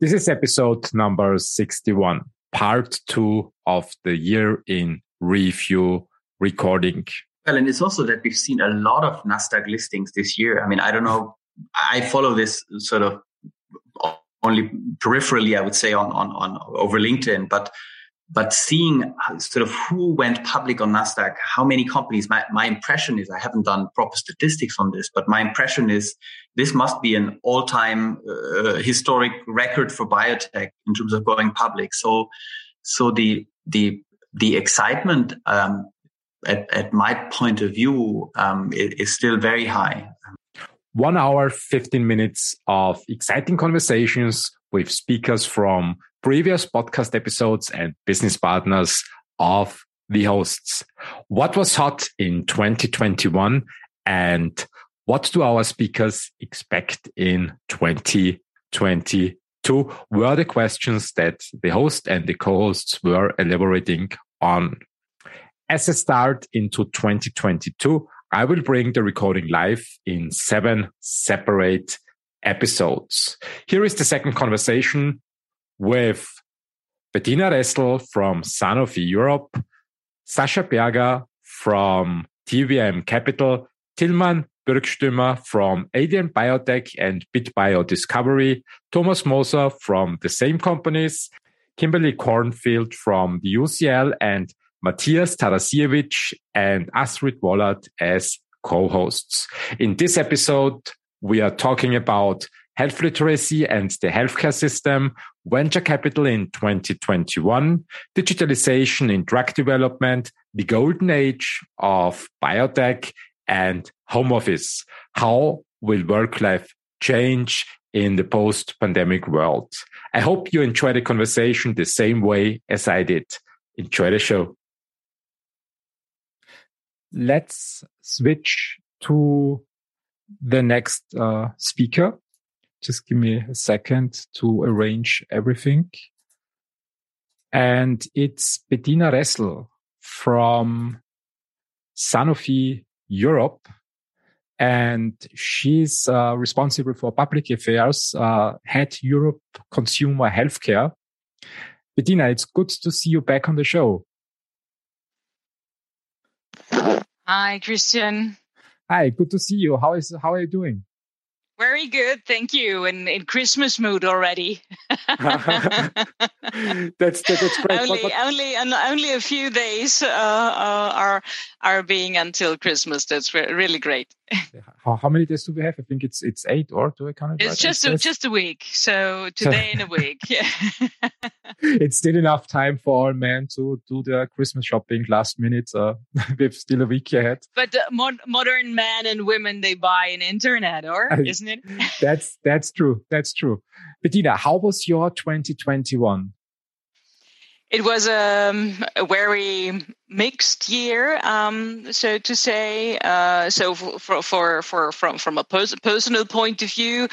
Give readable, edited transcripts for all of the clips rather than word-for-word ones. This is episode number 61, part two of the year in review recording. Well, and it's also that we've seen a lot of NASDAQ listings this year. I mean, I don't know. I follow this sort of only peripherally, I would say, on over LinkedIn, but seeing sort of who went public on NASDAQ, how many companies, my impression is, I haven't done proper statistics on this, but my impression is this must be an all-time historic record for biotech in terms of going public. So the excitement at my point of view is still very high. 1 hour, 15 minutes of exciting conversations with speakers from previous podcast episodes and business partners of the hosts. What was hot in 2021 and what do our speakers expect in 2022 were the questions that the host and the co-hosts were elaborating on. As a start into 2022, I will bring the recording live in 7 separate episodes. Here is the second conversation with Bettina Ressel from Sanofi Europe, Sascha Berger from TVM Capital, Tilman Birkstümer from ADN Biotech and bit.bio Discovery, Thomas Moser from the same companies, Kimberly Cornfield from the UCL, and Matthias Tarasiewicz and Astrid Wallert as co-hosts. In this episode, we are talking about health literacy and the healthcare system, venture capital in 2021, digitalization in drug development, the golden age of biotech, and home office. How will work-life change in the post-pandemic world? I hope you enjoy the conversation the same way as I did. Enjoy the show. Let's switch to the next speaker. Just give me a second to arrange everything. And it's Bettina Ressel from Sanofi Europe. And she's responsible for public affairs, head Europe Consumer Healthcare. Bettina, it's good to see you back on the show. Hi, Christian. Hi, good to see you. How are you doing? Very good, thank you. And in Christmas mood already. that's great. Only a few days are being until Christmas. That's really great. How many days do we have? I think it's 8 or do I count it? It's right? just a week. So today in a week. It's still enough time for all men to do their Christmas shopping last minute. We've still a week ahead. But modern men and women, they buy on internet, or isn't it? That's true. Bettina, how was your 2021? It was a very mixed year, so to say. So from a personal point of view,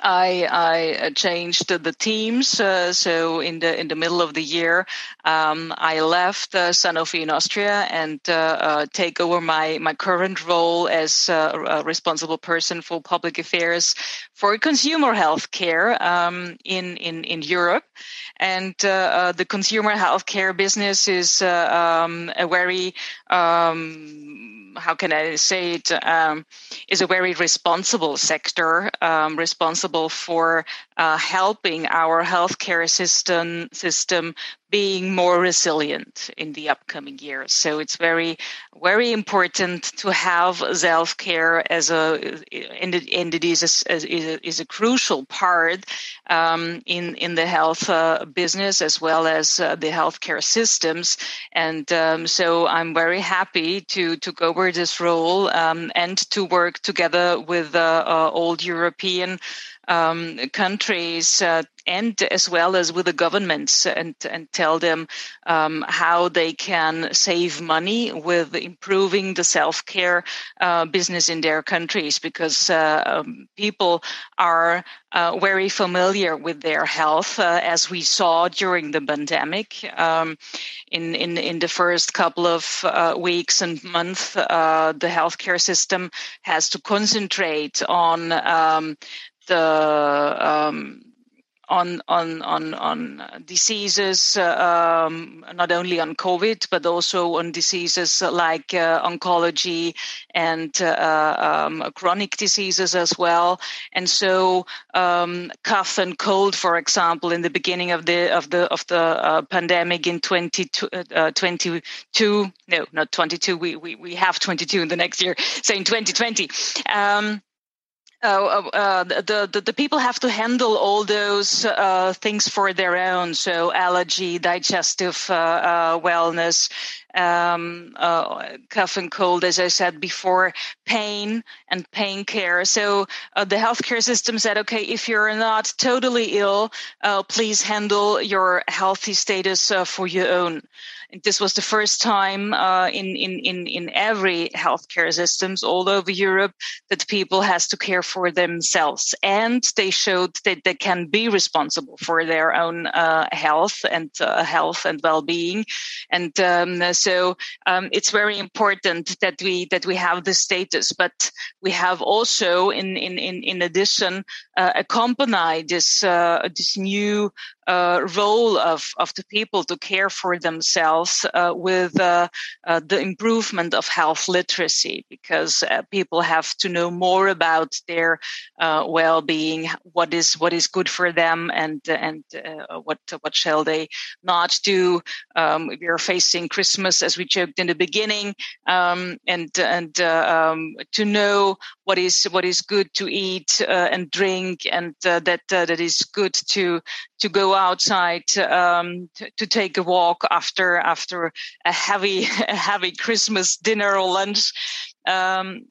I changed the teams. So in the middle of the year, I left Sanofi in Austria and take over my current role as a responsible person for public affairs for consumer healthcare in Europe. And the consumer healthcare business is a very is a very responsible sector, responsible for helping our healthcare system being more resilient in the upcoming years. So it's very, very important to have self-care as is a crucial part in the health business as well as the healthcare systems. And so I'm very happy to take over this role and to work together with all European countries and as well as with the governments and tell them how they can save money with improving the self-care business in their countries, because people are very familiar with their health, as we saw during the pandemic. In the first couple of weeks and months, the healthcare system has to concentrate on the on diseases, not only on COVID, but also on diseases like oncology and chronic diseases as well. And so, cough and cold, for example, in the beginning of the pandemic in 2022, we have 22 in the next year. So in 2020. The people have to handle all those things for their own. So allergy, digestive wellness, cough and cold, as I said before, pain and pain care. So the healthcare system said, okay, if you're not totally ill, please handle your healthy status for your own. This was the first time in every healthcare systems all over Europe that people has to care for themselves, and they showed that they can be responsible for their own health and well-being. And so it's very important that we have this status, but we have also in addition accompanied this new role of the people to care for themselves with the improvement of health literacy, because people have to know more about their well-being, what is good for them, and what shall they not do. We are facing Christmas, as we joked in the beginning, and to know what is good to eat and drink, and that is good to go outside to take a walk after a heavy Christmas dinner or lunch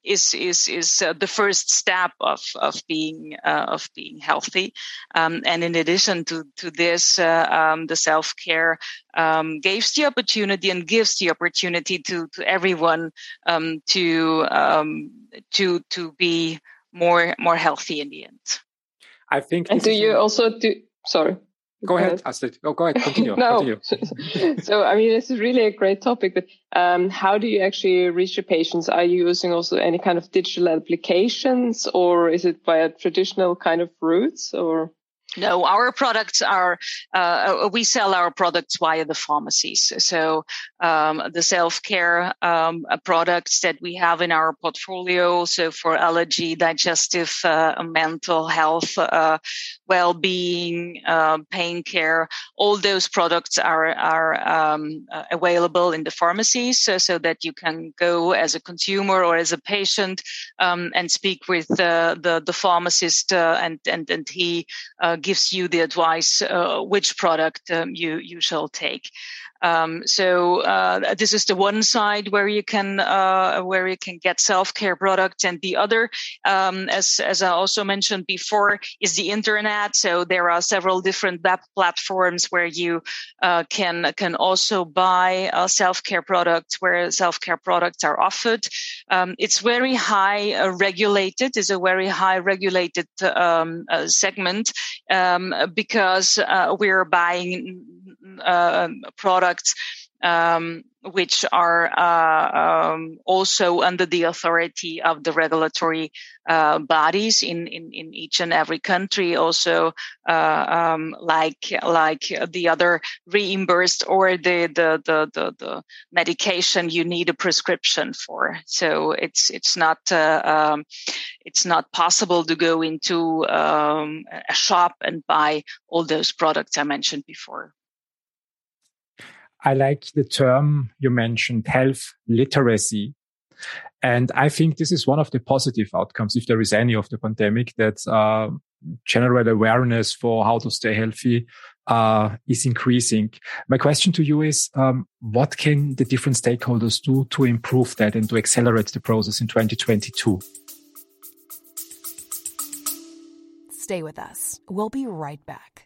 is the first step of being healthy. And in addition to this, the self-care gives the opportunity to everyone to be more healthy in the end. I think. And Sorry. Go ahead, Astrid. Oh, go ahead. Continue. No. Continue. So, I mean, this is really a great topic, but how do you actually reach your patients? Are you using also any kind of digital applications, or is it via traditional kind of routes, or? No, our products are, we sell our products via the pharmacies. So, the self-care, products that we have in our portfolio. So for allergy, digestive, mental health, well-being, pain care, all those products are available in the pharmacies so that you can go as a consumer or as a patient, and speak with the pharmacist, and he, gives you the advice which product you shall take. So this is the one side where you can get self-care products, and the other, as I also mentioned before, is the internet. So there are several different web platforms where you can also buy self-care products, where self-care products are offered. It's very high regulated. It's a very high regulated segment because we're buying products which are also under the authority of the regulatory bodies in each and every country, also like the other reimbursed or the medication you need a prescription for. So it's not possible to go into a shop and buy all those products I mentioned before. I like the term you mentioned, health literacy. And I think this is one of the positive outcomes, if there is any, of the pandemic, that general awareness for how to stay healthy is increasing. My question to you is, what can the different stakeholders do to improve that and to accelerate the process in 2022? Stay with us. We'll be right back.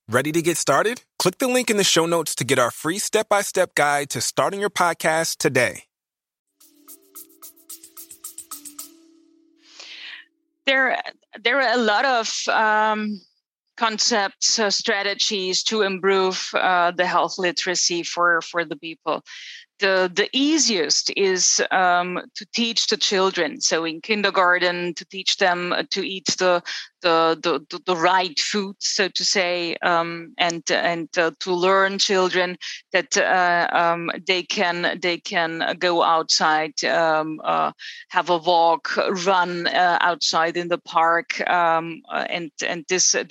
Ready to get started? Click the link in the show notes to get our free step-by-step guide to starting your podcast today. There are a lot of concepts, strategies to improve the health literacy for the people. The easiest is to teach the children. So in kindergarten, to teach them to eat the right food, so to say, and to learn children that they can go outside, have a walk, run outside in the park, and these are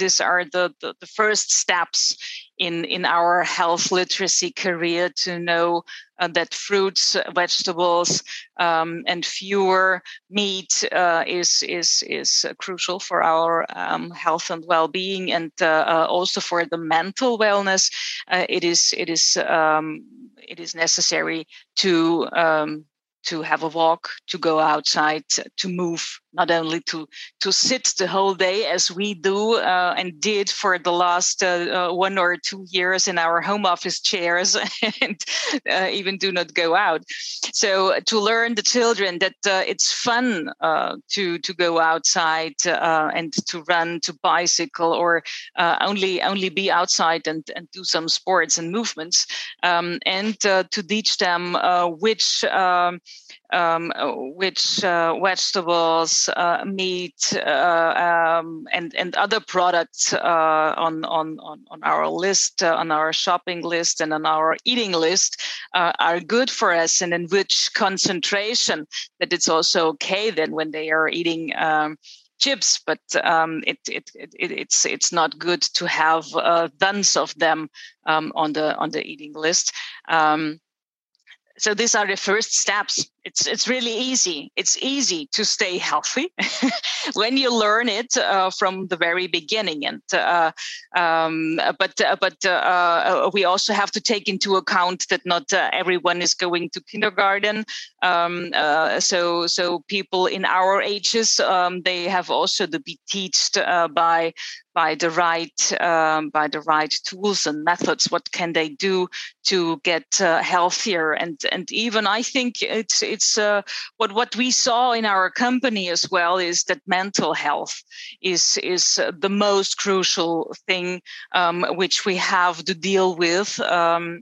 the first steps in our health literacy career, to know that fruits, vegetables, and fewer meat is crucial for our health and well-being, and also for the mental wellness. It is necessary to have a walk, to go outside, to move, not only to sit the whole day as we do and did for the last 1 or 2 years in our home office chairs and even do not go out. So to learn the children that it's fun to go outside and to run, to bicycle, or only be outside and do some sports and movements, and to teach them which vegetables, meat, and other products on our list, on our shopping list, and on our eating list are good for us, and in which concentration. That it's also okay then when they are eating chips, but it's not good to have tons of them on the eating list. So these are the first steps. It's really easy. It's easy to stay healthy when you learn it from the very beginning. And but we also have to take into account that not everyone is going to kindergarten. So people in our ages, they have also to be taught by the right tools and methods. What can they do to get healthier? And even I think it's what we saw in our company as well is that mental health is the most crucial thing which we have to deal with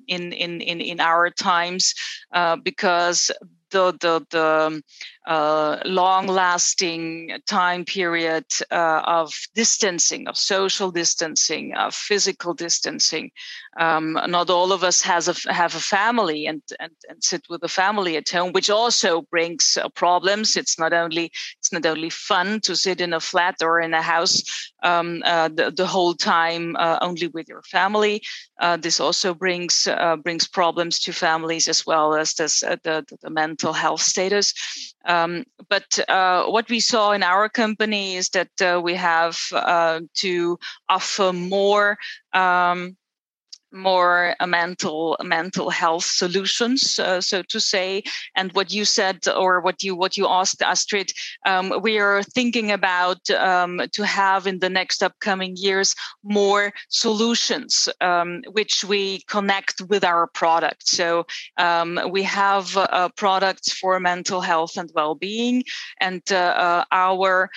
in our times, because the long-lasting time period of distancing, of social distancing, of physical distancing. Not all of us have a family and sit with a family at home, which also brings problems. It's not only fun to sit in a flat or in a house the whole time only with your family. This also brings problems to families, as well as this, the mental health status. But what we saw in our company is that we have to offer more mental health solutions, so to say. And what you said, or what you asked, Astrid, we are thinking about to have in the next upcoming years more solutions which we connect with our product. So we have products for mental health and well-being, and our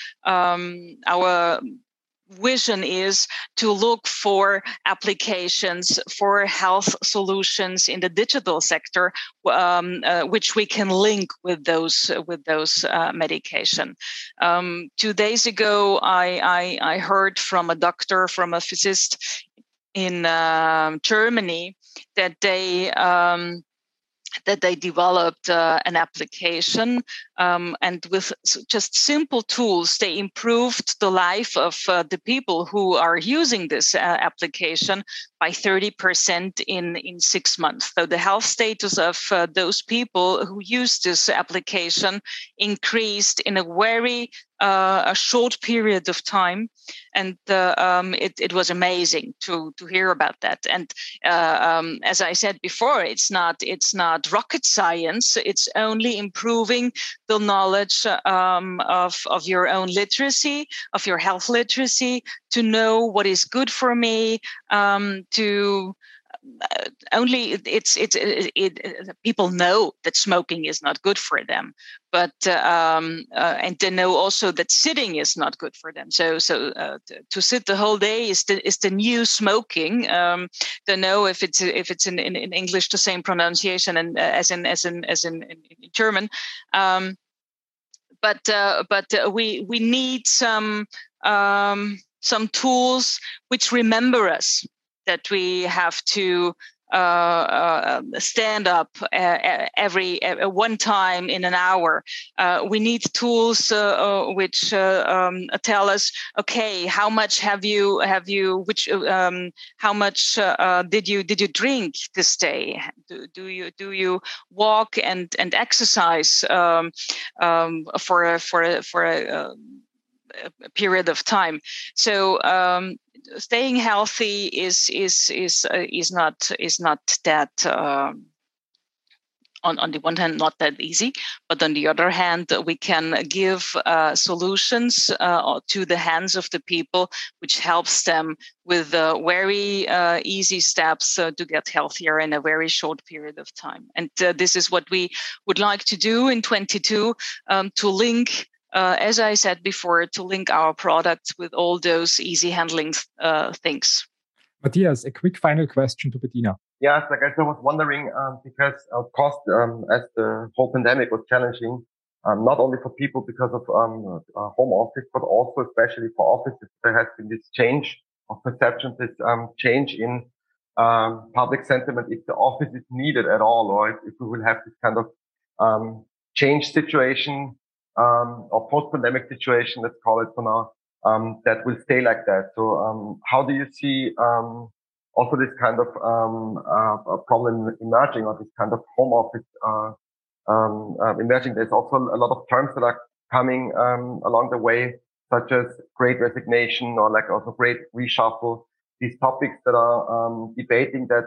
vision is to look for applications for health solutions in the digital sector, which we can link with those medication. 2 days ago, I heard from a doctor, from a physicist in Germany, that they developed an application, and with just simple tools, they improved the life of the people who are using this application by 30% in 6 months. So the health status of those people who use this application increased in a very short period of time, and it was amazing to hear about that. And as I said before, it's not rocket science. It's only improving practical knowledge of your own literacy, of your health literacy, to know what is good for me, people know that smoking is not good for them, but and they know also that sitting is not good for them. So to sit the whole day is the new smoking. They know if it's in English the same pronunciation and as in German. We need some tools which remember us, that we have to stand up every one time in an hour. We need tools which tell us, okay, how much did you drink this day? Do you walk and exercise for a period of time? So staying healthy is not that on the one hand not that easy, but on the other hand we can give solutions to the hands of the people, which helps them with very easy steps to get healthier in a very short period of time. And this is what we would like to do in 2022, to link, as I said before, to link our products with all those easy handling things. Matthias, a quick final question to Bettina. Yes, like I was wondering, because of course, as the whole pandemic was challenging, not only for people because of home office, but also especially for offices, there has been this change of perception, this change in public sentiment, if the office is needed at all, or if we will have this kind of change situation, or post-pandemic situation, let's call it for now, that will stay like that. So how do you see also this kind of problem emerging, or this kind of home office emerging? There's also a lot of terms that are coming along the way, such as great resignation or also great reshuffle. These topics that are debating that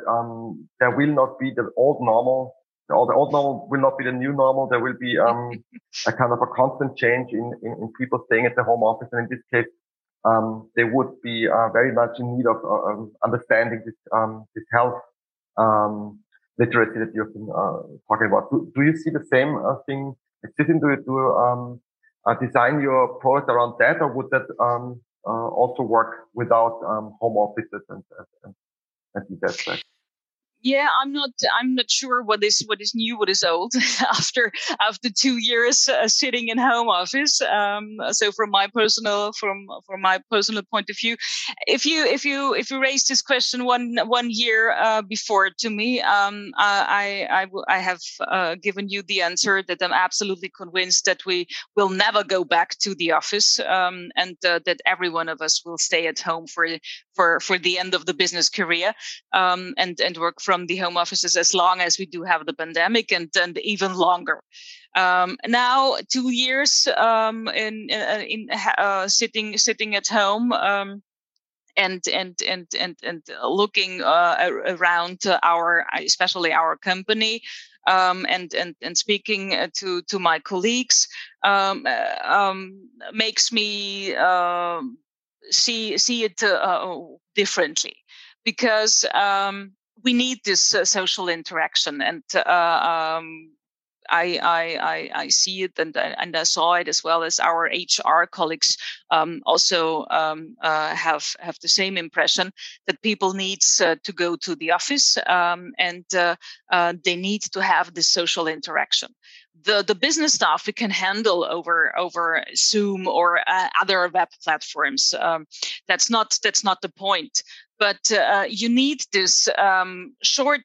there will not be the old normal. The old normal will not be the new normal. There will be a kind of a constant change in people staying at the home office. And in this case, they would be very much in need of understanding this health literacy that you've been talking about. Do you see the same thing existing? Do you design your product around that, or would that also work without home offices and these aspects? Yeah, I'm not sure what is new, what is old after 2 years sitting in home office. So from my personal point of view, if you raised this question one year before to me, I have given you the answer that I'm absolutely convinced that we will never go back to the office, and that every one of us will stay at home for the end of the business career, and work from the home offices as long as we do have the pandemic, and even longer. Now, 2 years in sitting at home, and looking around especially our company, and speaking to my colleagues, makes me see it differently, because we need this social interaction, and I see it, and I saw it, as well as our HR colleagues also have the same impression that people needs to go to the office, and they need to have this social interaction. The business stuff we can handle over Zoom or other web platforms. That's not the point. But you need this short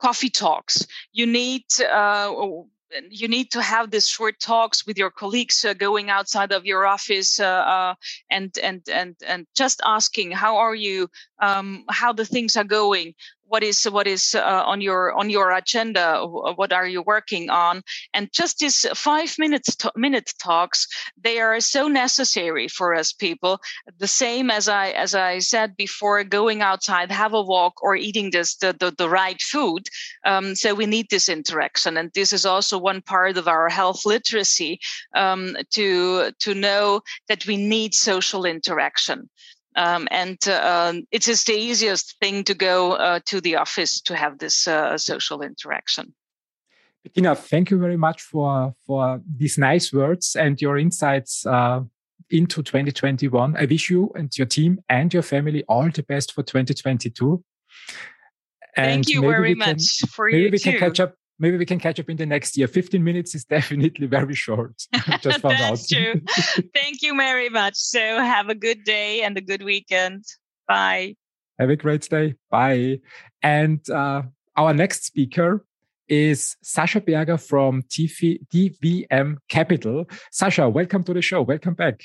coffee talks. You need to have these short talks with your colleagues, going outside of your office, and just asking, how are you? How the things are going? What is on your agenda? What are you working on? And just these 5-minute talks, they are so necessary for us people. The same as I said before, going outside, have a walk, or eating the right food. So we need this interaction, and this is also one part of our health literacy, to know that we need social interaction. It is the easiest thing to go to the office to have this social interaction. Bettina, thank you very much for these nice words and your insights into 2021. I wish you and your team and your family all the best for 2022. And thank you very much for you too. Maybe we can catch up in the next year. 15 minutes is definitely very short. Just found That's true. Thank you very much. So have a good day and a good weekend. Bye. Have a great day. Bye. And our next speaker is Sascha Berger from TVM Capital. Sascha, welcome to the show. Welcome back.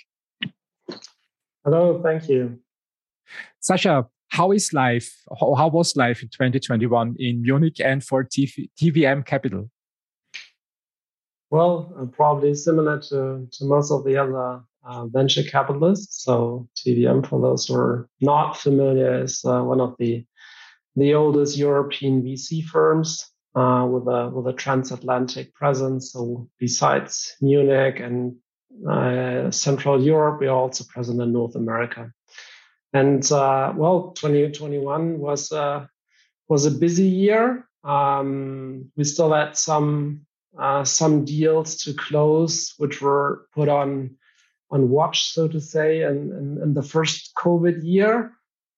Hello. Thank you. Sascha, how is life? How was life in 2021 in Munich and for TVM Capital? Well, probably similar to most of the other venture capitalists. So TVM, for those who are not familiar, is one of the oldest European VC firms with a transatlantic presence. So besides Munich and Central Europe, we are also present in North America. And 2021 was a busy year. We still had some deals to close, which were put on watch, so to say, in the first COVID year.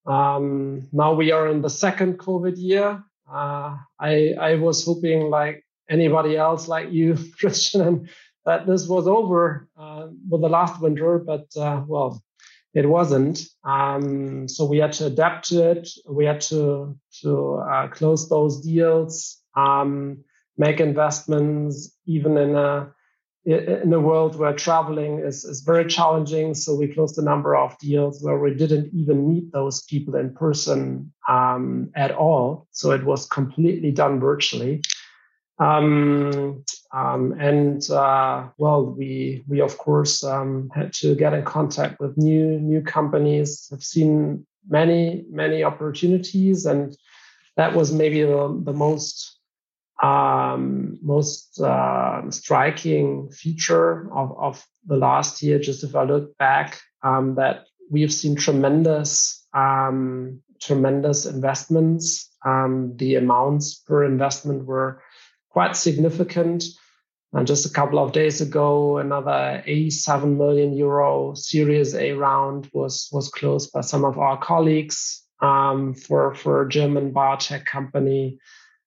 Now we are in the second COVID year. I was hoping, like anybody else, like you, Christian, that this was over with the last winter, but it wasn't. So we had to adapt to it. We had to close those deals, make investments, even in a world where traveling is very challenging. So we closed a number of deals where we didn't even meet those people in person at all. So it was completely done virtually. We of course had to get in contact with new companies. Have seen many opportunities, and that was maybe the most striking feature of the last year. Just if I look back, that we have seen tremendous investments. The amounts per investment were quite significant. And just a couple of days ago, another 87 million euro Series A round was closed by some of our colleagues for a German biotech company.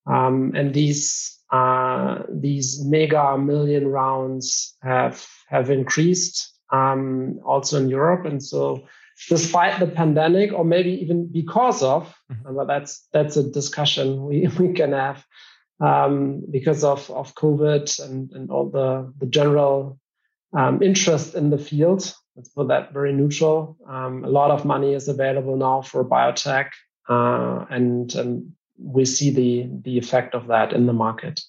And these mega million rounds have increased also in Europe. And so, despite the pandemic, or maybe even because of, but that's a discussion we can have. Because of COVID and all the general interest in the field, let's put that very neutral. A lot of money is available now for biotech, and we see the effect of that in the market.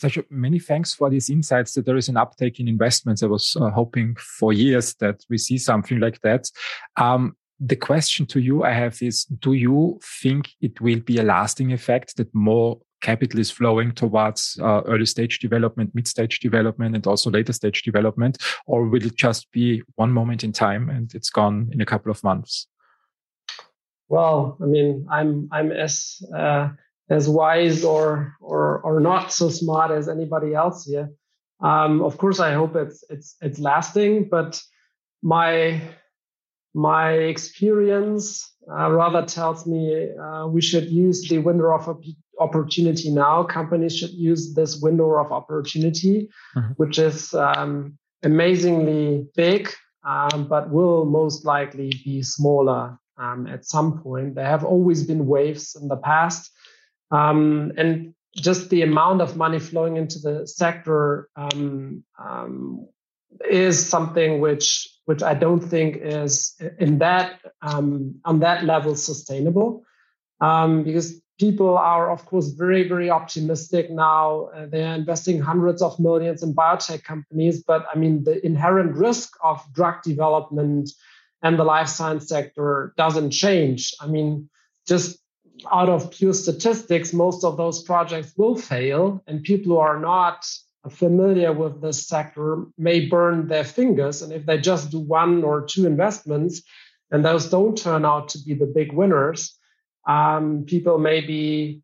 Sascha, many thanks for these insights that there is an uptake in investments. I was hoping for years that we see something like that. The question to you I have is, do you think it will be a lasting effect that more capital is flowing towards early stage development, mid stage development, and also later stage development? Or will it just be one moment in time and it's gone in a couple of months? Well, I mean, I'm as wise or not so smart as anybody else here. Of course, I hope it's lasting, but my experience rather tells me we should use the window of opportunity now. Companies should use this window of opportunity, which is amazingly big, but will most likely be smaller at some point. There have always been waves in the past. And just the amount of money flowing into the sector is something which I don't think is on that level sustainable. because people are, of course, very, very optimistic now. They're investing hundreds of millions in biotech companies. But I mean, the inherent risk of drug development and the life science sector doesn't change. I mean, just out of pure statistics, most of those projects will fail. And people who are not familiar with this sector may burn their fingers. And if they just do one or two investments and those don't turn out to be the big winners, people may be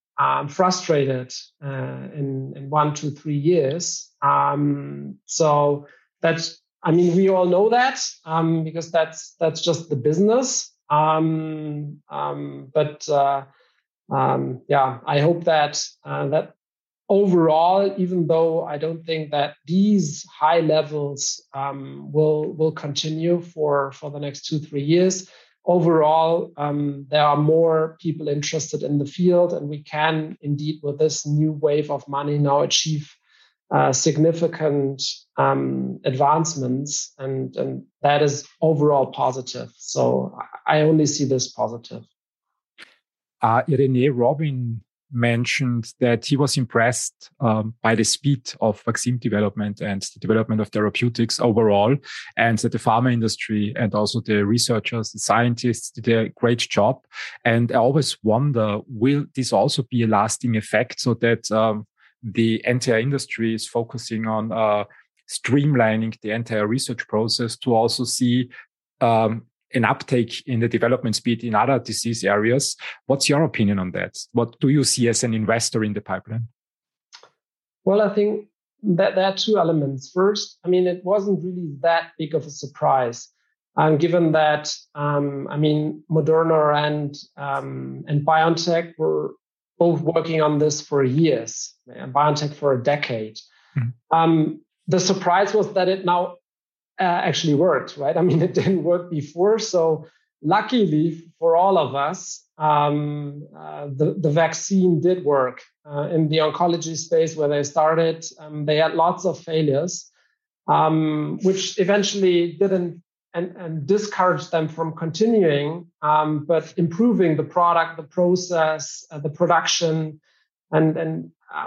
frustrated in 1 to 3 years. So that's, I mean, we all know that because that's just the business. But I hope that that overall, even though I don't think that these high levels will continue for the next 2-3 years, overall, there are more people interested in the field, and we can indeed, with this new wave of money, now achieve significant advancements, and that is overall positive. So I only see this positive. René Robin mentioned that he was impressed by the speed of vaccine development and the development of therapeutics overall, and that the pharma industry and also the researchers, the scientists did a great job. And I always wonder, will this also be a lasting effect so that the entire industry is focusing on streamlining the entire research process to also see an uptake in the development speed in other disease areas. What's your opinion on that? What do you see as an investor in the pipeline? Well, I think that there are two elements. First, I mean, it wasn't really that big of a surprise, given that, Moderna and BioNTech were both working on this for years, and BioNTech for a decade. Mm-hmm. The surprise was that it now actually worked, right? I mean, it didn't work before. So luckily for all of us, the vaccine did work. In the oncology space where they started, they had lots of failures, which eventually didn't and discourage them from continuing, but improving the product, the process, the production, and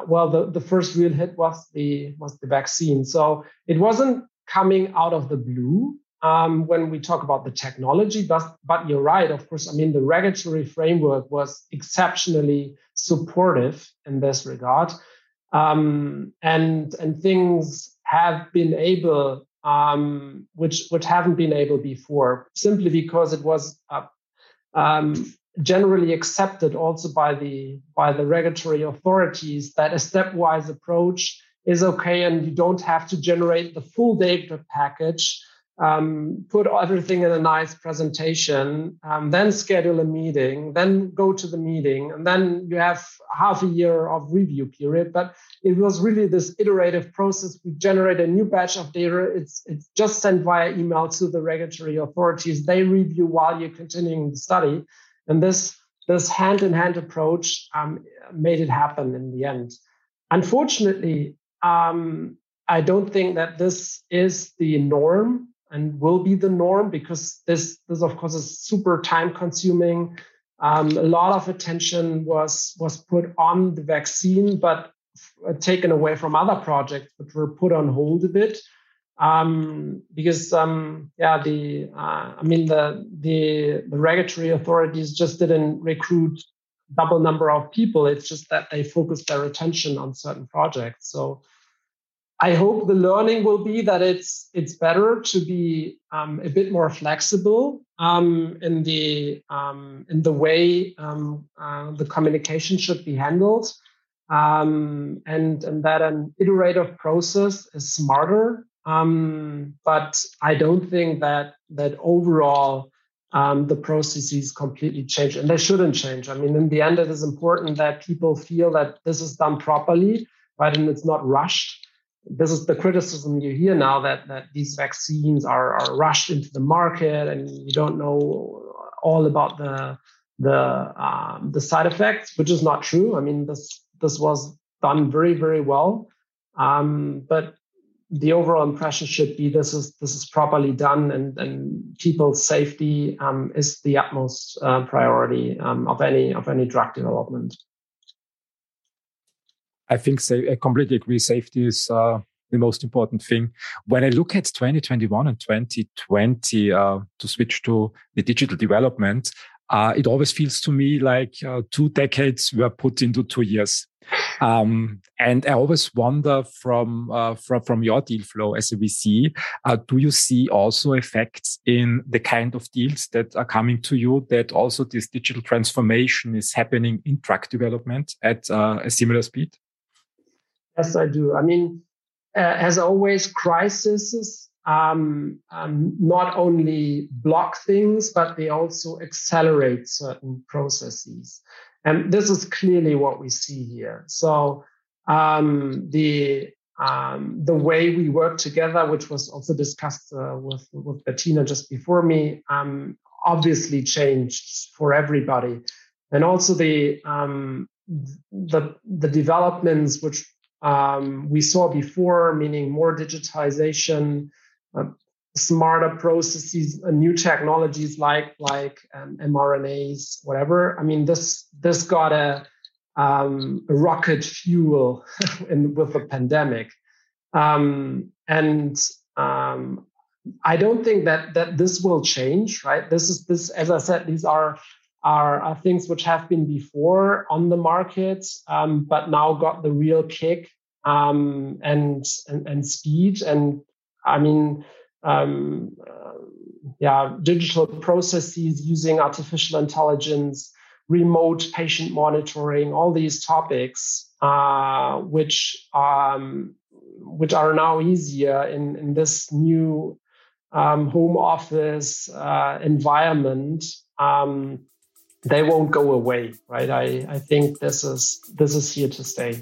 the first real hit was the vaccine. So it wasn't coming out of the blue when we talk about the technology, but you're right, of course. I mean, the regulatory framework was exceptionally supportive in this regard, and things have been able. Which haven't been able before, simply because it was generally accepted also by the regulatory authorities that a stepwise approach is okay, and you don't have to generate the full data package, put everything in a nice presentation, then schedule a meeting, then go to the meeting, and then you have half a year of review period. But it was really this iterative process. We generate a new batch of data. It's just sent via email to the regulatory authorities. They review while you're continuing the study. And this hand-in-hand approach made it happen in the end. Unfortunately, I don't think that this is the norm and will be the norm, because this of course is super time consuming. A lot of attention was put on the vaccine, but taken away from other projects that were put on hold a bit, because the regulatory authorities just didn't recruit double number of people. It's just that they focused their attention on certain projects. So I hope the learning will be that it's better to be a bit more flexible in the way the communication should be handled, and that an iterative process is smarter. But I don't think that overall the processes completely change, and they shouldn't change. I mean, in the end, it is important that people feel that this is done properly, right, and it's not rushed. This is the criticism you hear now that these vaccines are rushed into the market, and you don't know all about the side effects, which is not true. I mean, this was done very, very well, but the overall impression should be this is properly done, and people's safety is the utmost priority of any drug development. I think I completely agree. Safety is the most important thing. When I look at 2021 and 2020 to switch to the digital development, it always feels to me like 2 decades were put into 2 years. And I always wonder from your deal flow as a VC, do you see also effects in the kind of deals that are coming to you, that also this digital transformation is happening in drug development at a similar speed? Yes, I do. I mean, as always, crises not only block things, but they also accelerate certain processes. And this is clearly what we see here. So the way we work together, which was also discussed with Bettina just before me, obviously changed for everybody. And also the developments which we saw before, meaning more digitization, smarter processes, new technologies like mRNAs, whatever. I mean, this got a rocket fuel with the pandemic, and I don't think that this will change. Right? This, as I said, these are things which have been before on the market, but now got the real kick and speed. And I mean. Digital processes using artificial intelligence, remote patient monitoring, all these topics, which are now easier in this new home office environment. They won't go away, right? I think this is here to stay.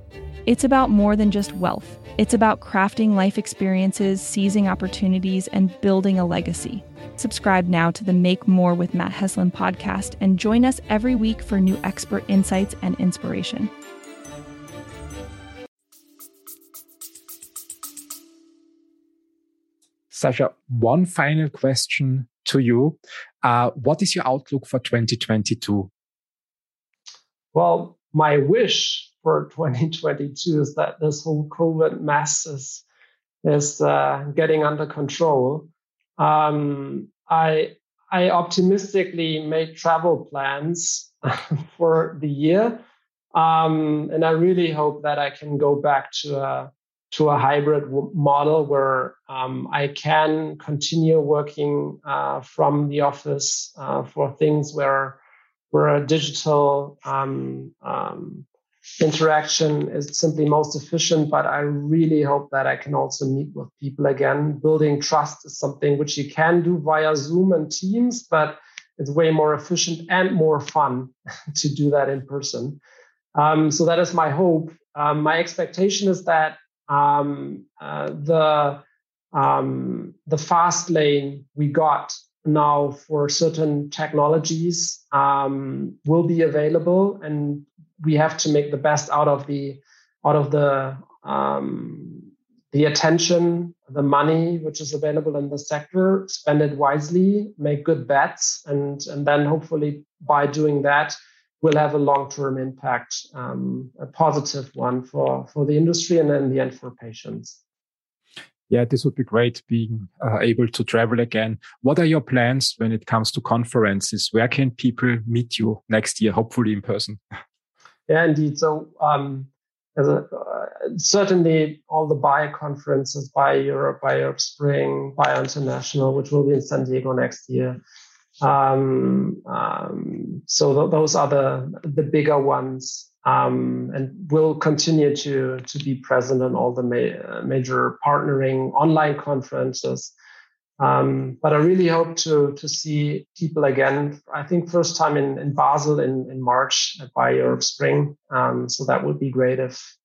It's about more than just wealth. It's about crafting life experiences, seizing opportunities, and building a legacy. Subscribe now to the Make More with Matt Heslin podcast and join us every week for new expert insights and inspiration. Sascha, one final question to you. What is your outlook for 2022? Well, my wish for 2022 is that this whole COVID mess is getting under control. I optimistically made travel plans for the year, and I really hope that I can go back to a hybrid model where I can continue working from the office for things where a digital interaction is simply most efficient, but I really hope that I can also meet with people again. Building trust is something which you can do via Zoom and Teams, but it's way more efficient and more fun to do that in person. So that is my hope. My expectation is that the fast lane we got now for certain technologies will be available, and we have to make the best out of the attention, the money which is available in the sector, spend it wisely, make good bets, and then hopefully by doing that, we'll have a long-term impact, a positive one for the industry and in the end for patients. Yeah, this would be great, being able to travel again. What are your plans when it comes to conferences? Where can people meet you next year, hopefully in person? Yeah, indeed. So certainly all the BIO conferences, BIO Europe Spring, BIO International, which will be in San Diego next year. So those are the bigger ones. and we'll continue to be present in all the major partnering online conferences. But I really hope to see people again. I think first time in Basel in March at BIO Europe Spring. So that would be great if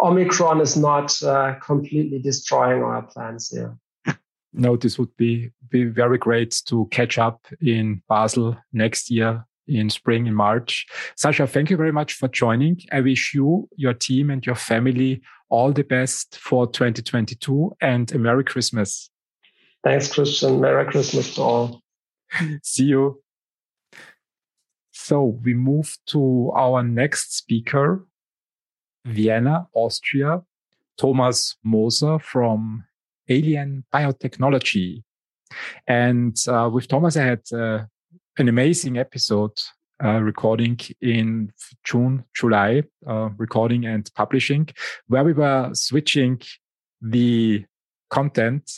Omicron is not completely destroying our plans here. No, this would be very great to catch up in Basel next year in spring, in March. Sascha, thank you very much for joining. I wish you, your team and your family all the best for 2022 and a Merry Christmas. Thanks, Christian. Merry Christmas to all. See you. So we move to our next speaker, Vienna, Austria, Thomas Moser from Alien Biotechnology. And with Thomas, I had an amazing episode recording in June, July, recording and publishing, where we were switching the content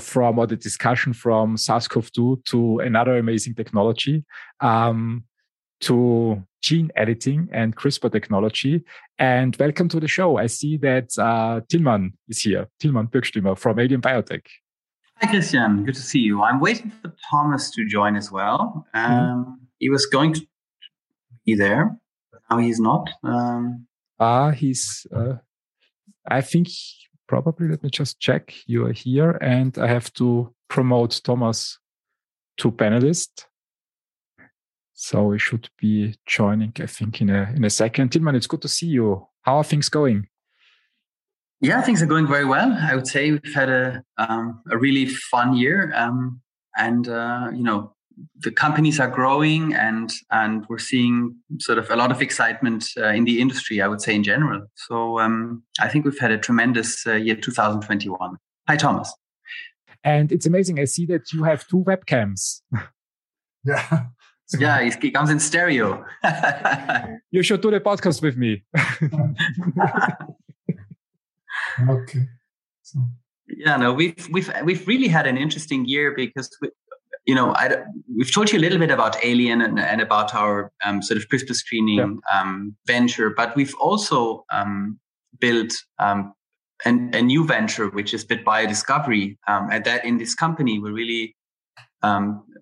from, or the discussion from SARS-CoV-2 to another amazing technology, to gene editing and CRISPR technology. And welcome to the show. I see that Tilman is here, Tilman Birkstümer from Alien Biotech. Hi, Christian. Good to see you. I'm waiting for Thomas to join as well. He was going to be there, but now he's not. I think... Probably, let me just check. You are here, and I have to promote Thomas to panelist. So he should be joining, I think, in a second. Tilman, it's good to see you. How are things going? Yeah, things are going very well. I would say we've had a really fun year, the companies are growing, and we're seeing sort of a lot of excitement in the industry, I would say, in general. So I think we've had a tremendous year 2021. Hi, Thomas. And it's amazing. I see that you have two webcams. Yeah. Yeah, it comes in stereo. You should do the podcast with me. Okay. So. Yeah, no, we've really had an interesting year because we've told you a little bit about Alien and about our sort of CRISPR screening venture, but we've also built a new venture, which is bit.bio Discovery. And that in this company, we're really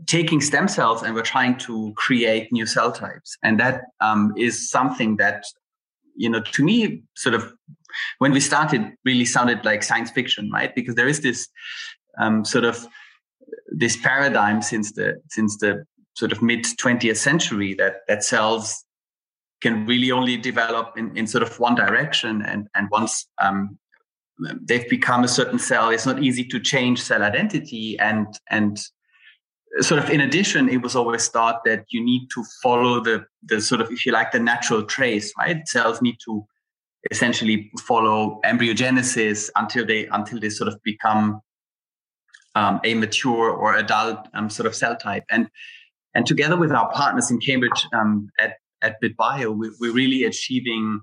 taking stem cells and we're trying to create new cell types. And that is something that, to me, sort of when we started really sounded like science fiction, right? Because there is this this paradigm since the sort of mid 20th century that cells can really only develop in sort of one direction, and once they've become a certain cell, it's not easy to change cell identity, and sort of in addition, it was always thought that you need to follow the sort of, if you like, the natural trace, right? Cells need to essentially follow embryogenesis until they sort of become a mature or adult sort of cell type, and together with our partners in Cambridge at BitBio, we're really achieving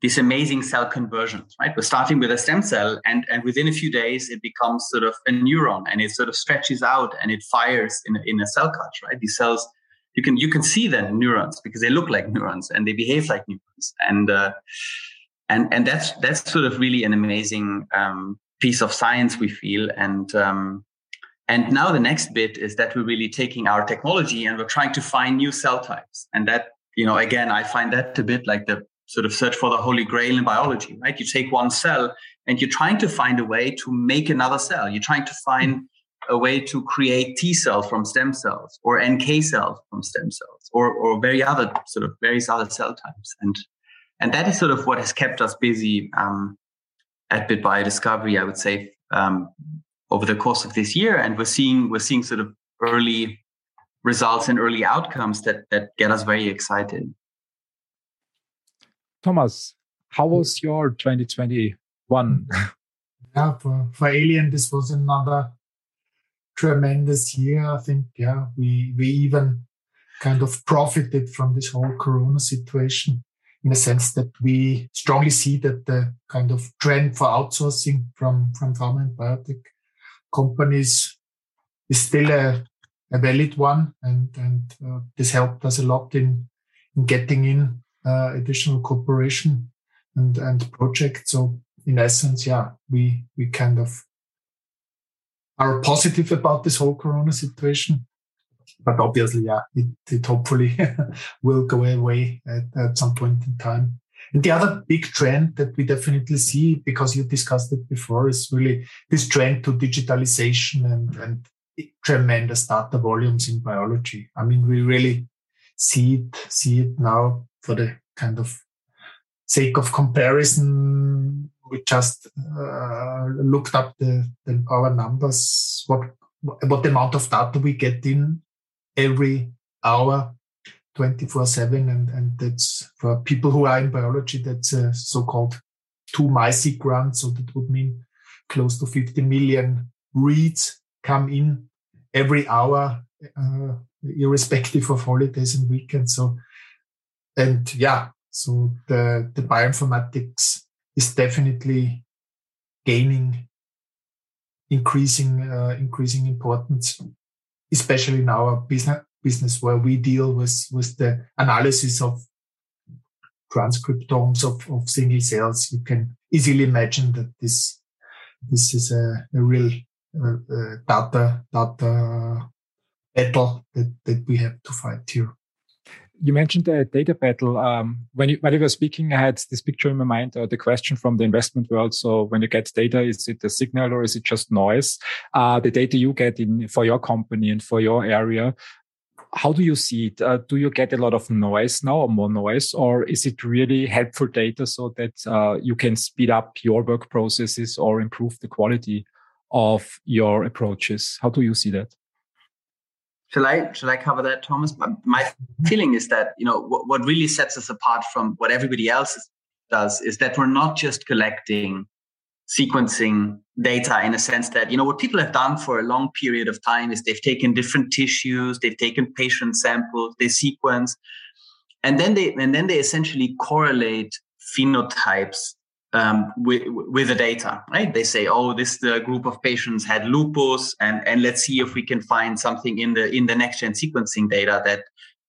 these amazing cell conversions. Right, we're starting with a stem cell, and within a few days it becomes sort of a neuron, and it sort of stretches out and it fires in a cell culture. Right, these cells you can see them neurons because they look like neurons and they behave like neurons, and that's sort of really an amazing piece of science, we feel. And now the next bit is that we're really taking our technology and we're trying to find new cell types. And that, again, I find that a bit like the sort of search for the Holy Grail in biology, right? You take one cell and you're trying to find a way to make another cell. You're trying to find a way to create T cells from stem cells or NK cells from stem cells or various other cell types. And that is sort of what has kept us busy, at bit.bio Discovery, I would say, over the course of this year, and we're seeing sort of early results and early outcomes that get us very excited. Thomas, how was your 2021? Yeah, for Alien, this was another tremendous year. I think, yeah, we even kind of profited from this whole Corona situation, in the sense that we strongly see that the kind of trend for outsourcing from pharma and biotech companies is still a valid one. And this helped us a lot in getting in additional cooperation and projects. So in essence, yeah, we kind of are positive about this whole corona situation. But obviously, yeah, it hopefully will go away at some point in time. And the other big trend that we definitely see, because you discussed it before, is really this trend to digitalization and tremendous data volumes in biology. I mean, we really see it now. For the kind of sake of comparison, we just looked up our numbers, what the amount of data we get in every hour, 24/7, and that's for people who are in biology. That's a so-called 2 MySeq run, so that would mean close to 50 million reads come in every hour, irrespective of holidays and weekends. So, and yeah, so the bioinformatics is definitely gaining increasing importance, especially in our business where we deal with the analysis of transcriptomes of single cells. You can easily imagine that this is a real data battle that we have to fight here. You mentioned the data battle. When you were speaking, I had this picture in my mind, the question from the investment world. So when you get data, is it a signal or is it just noise? The data you get in for your company and for your area, how do you see it? Do you get a lot of noise now or more noise? Or is it really helpful data so that you can speed up your work processes or improve the quality of your approaches? How do you see that? Shall I cover that, Thomas? My feeling is that, you know, what really sets us apart from what everybody else does is that we're not just collecting sequencing data in a sense that, you know, what people have done for a long period of time is they've taken different tissues, they've taken patient samples, they sequence, and then they essentially correlate phenotypes with the data, right? They say, oh, the group of patients had lupus, and let's see if we can find something in the next-gen sequencing data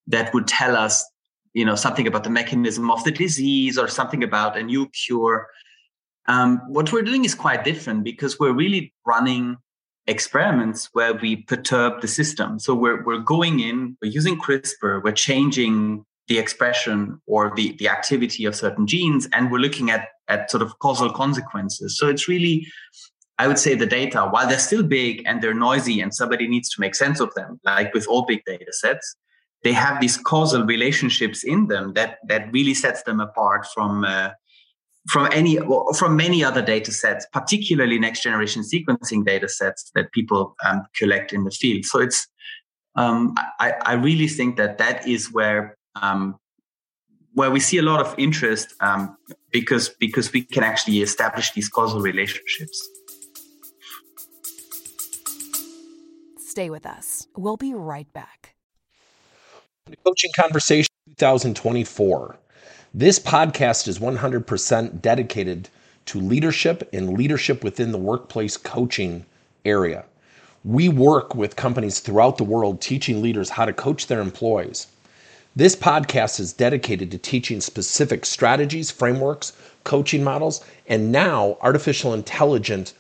that would tell us, you know, something about the mechanism of the disease or something about a new cure. What we're doing is quite different because we're really running experiments where we perturb the system. So we're going in, we're using CRISPR, we're changing the expression or the activity of certain genes, and we're looking at sort of causal consequences. So it's really, I would say, the data, while they're still big and they're noisy and somebody needs to make sense of them, like with all big data sets, they have these causal relationships in them that really sets them apart from many other data sets, particularly next generation sequencing data sets that people collect in the field. So it's, I really think that is where we see a lot of interest because we can actually establish these causal relationships. Stay with us. We'll be right back. The Coaching Conversation 2024. This podcast is 100% dedicated to leadership and leadership within the workplace coaching area. We work with companies throughout the world teaching leaders how to coach their employees. This podcast is dedicated to teaching specific strategies, frameworks, coaching models, and now artificial intelligence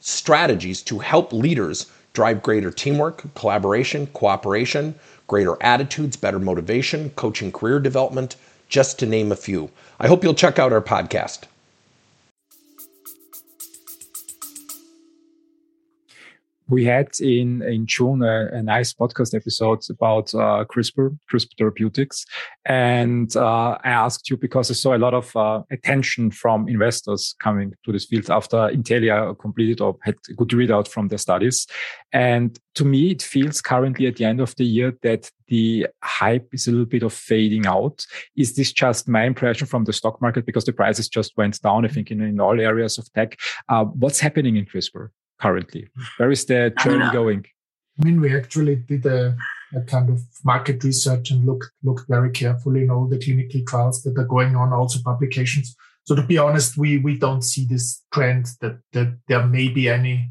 strategies to help leaders drive greater teamwork, collaboration, cooperation, greater attitudes, better motivation, coaching career development, just to name a few. I hope you'll check out our podcast. We had in June a nice podcast episode about CRISPR therapeutics. And I asked you because I saw a lot of attention from investors coming to this field after Intellia completed or had a good readout from their studies. And to me, it feels currently at the end of the year that the hype is a little bit of fading out. Is this just my impression from the stock market? Because the prices just went down, I think, in all areas of tech. What's happening in CRISPR currently? Where is the journey going? I mean, we actually did a kind of market research and looked very carefully in all the clinical trials that are going on, also publications. So to be honest, we don't see this trend that there may be any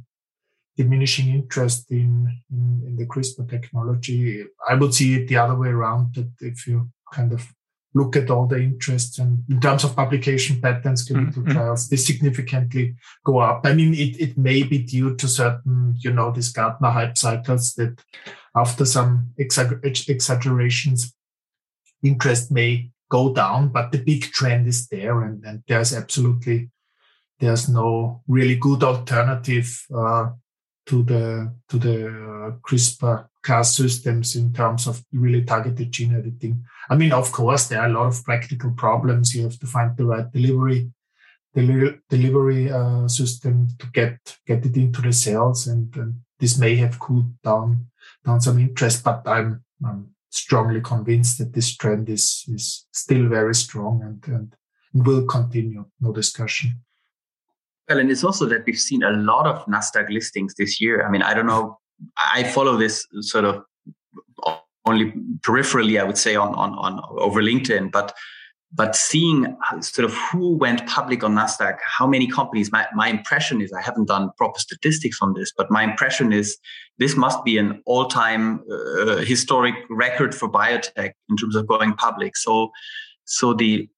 diminishing interest in the CRISPR technology. I would see it the other way around, that if you kind of look at all the interest, and in terms of publication patterns, clinical trials, they significantly go up. I mean, it may be due to certain, these Gartner hype cycles that after some exaggerations, interest may go down, but the big trend is there, and there's no really good alternative to the CRISPR class systems in terms of really targeted gene editing. I mean, of course, there are a lot of practical problems. You have to find the right delivery system to get it into the cells, and this may have cooled down some interest. But I'm strongly convinced that this trend is still very strong and will continue. No discussion. Well, and it's also that we've seen a lot of NASDAQ listings this year. I mean, I don't know. I follow this sort of only peripherally, I would say, on over LinkedIn, but seeing sort of who went public on NASDAQ, how many companies, my impression is, I haven't done proper statistics on this, but my impression is this must be an all-time historic record for biotech in terms of going public. So the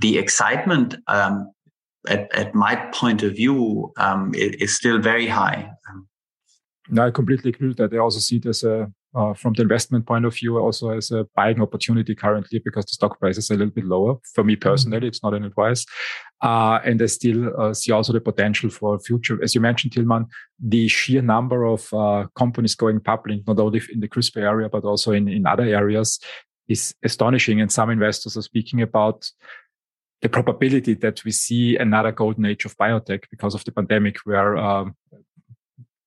excitement at my point of view is still very high. No, I completely agree with that. I also see it as from the investment point of view, also as a buying opportunity currently, because the stock price is a little bit lower. For me personally, it's not an advice. And I still see also the potential for future. As you mentioned, Tilman, the sheer number of companies going public, not only in the CRISPR area, but also in other areas, is astonishing. And some investors are speaking about the probability that we see another golden age of biotech because of the pandemic, where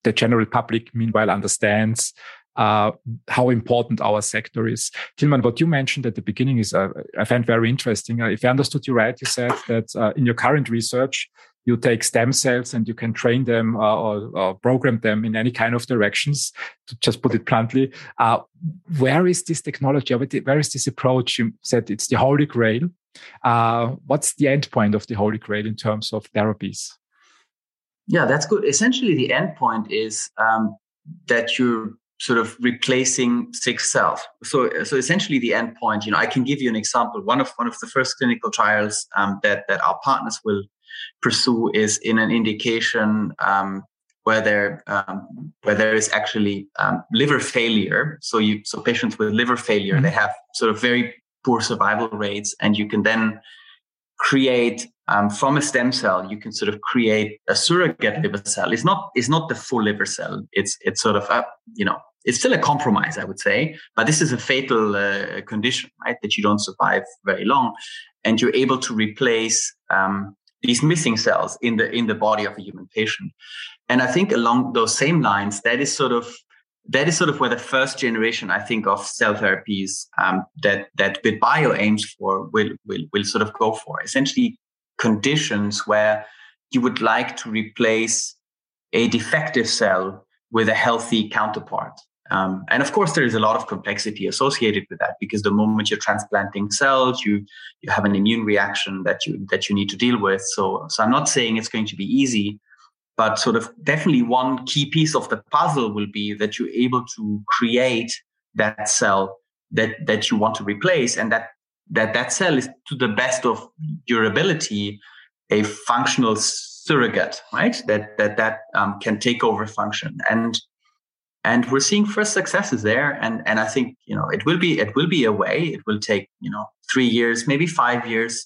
the general public, meanwhile, understands how important our sector is. Tilman, what you mentioned at the beginning is, I find very interesting. If I understood you right, you said that in your current research, you take stem cells and you can train them or program them in any kind of directions, to just put it bluntly. Where is this technology? Where is this approach? You said it's the Holy Grail. What's the end point of the Holy Grail in terms of therapies? Yeah, that's good. Essentially, the end point is that you're sort of replacing sick cells. So essentially, the end point. I can give you an example. One of the first clinical trials that our partners will pursue is in an indication where there is actually liver failure. So patients with liver failure, they have sort of very poor survival rates, and you can then create from a stem cell, you can sort of create a surrogate liver cell. It's not the full liver cell. It's sort of it's still a compromise, I would say. But this is a fatal condition, right? That you don't survive very long, and you're able to replace these missing cells in the body of a human patient. And I think along those same lines, that is sort of where the first generation, I think, of cell therapies that bit.bio aims for will sort of go for. Essentially, conditions where you would like to replace a defective cell with a healthy counterpart. And of course, there is a lot of complexity associated with that, because the moment you're transplanting cells, you have an immune reaction that you need to deal with. So I'm not saying it's going to be easy, but sort of definitely one key piece of the puzzle will be that you're able to create that cell that you want to replace, and that cell is, to the best of your ability, a functional surrogate, right? That can take over function. And we're seeing first successes there. And I think, it will be a way. It will take, 3 years, maybe 5 years.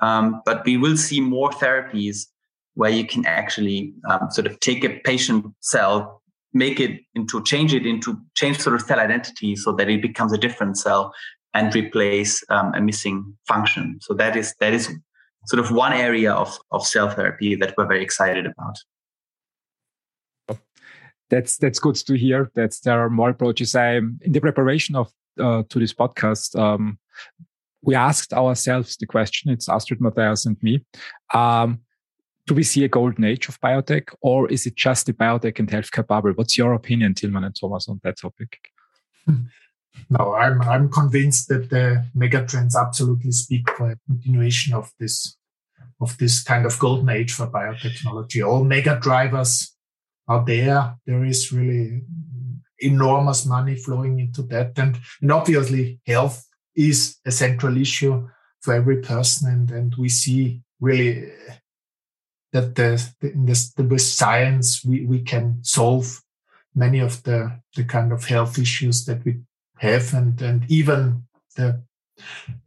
But we will see more therapies where you can actually sort of take a patient cell, change sort of cell identity so that it becomes a different cell and replace a missing function. So that is sort of one area of cell therapy that we're very excited about. That's good to hear. There are more approaches. In the preparation to this podcast, we asked ourselves the question. It's Astrid, Matthias, and me. Do we see a golden age of biotech, or is it just the biotech and healthcare bubble? What's your opinion, Tilman and Thomas, on that topic? No, I'm convinced that the megatrends absolutely speak for a continuation of this kind of golden age for biotechnology. All mega drivers are there. There is really enormous money flowing into that, and obviously health is a central issue for every person. And we see really that with science, we can solve many of the kind of health issues that we have. And even the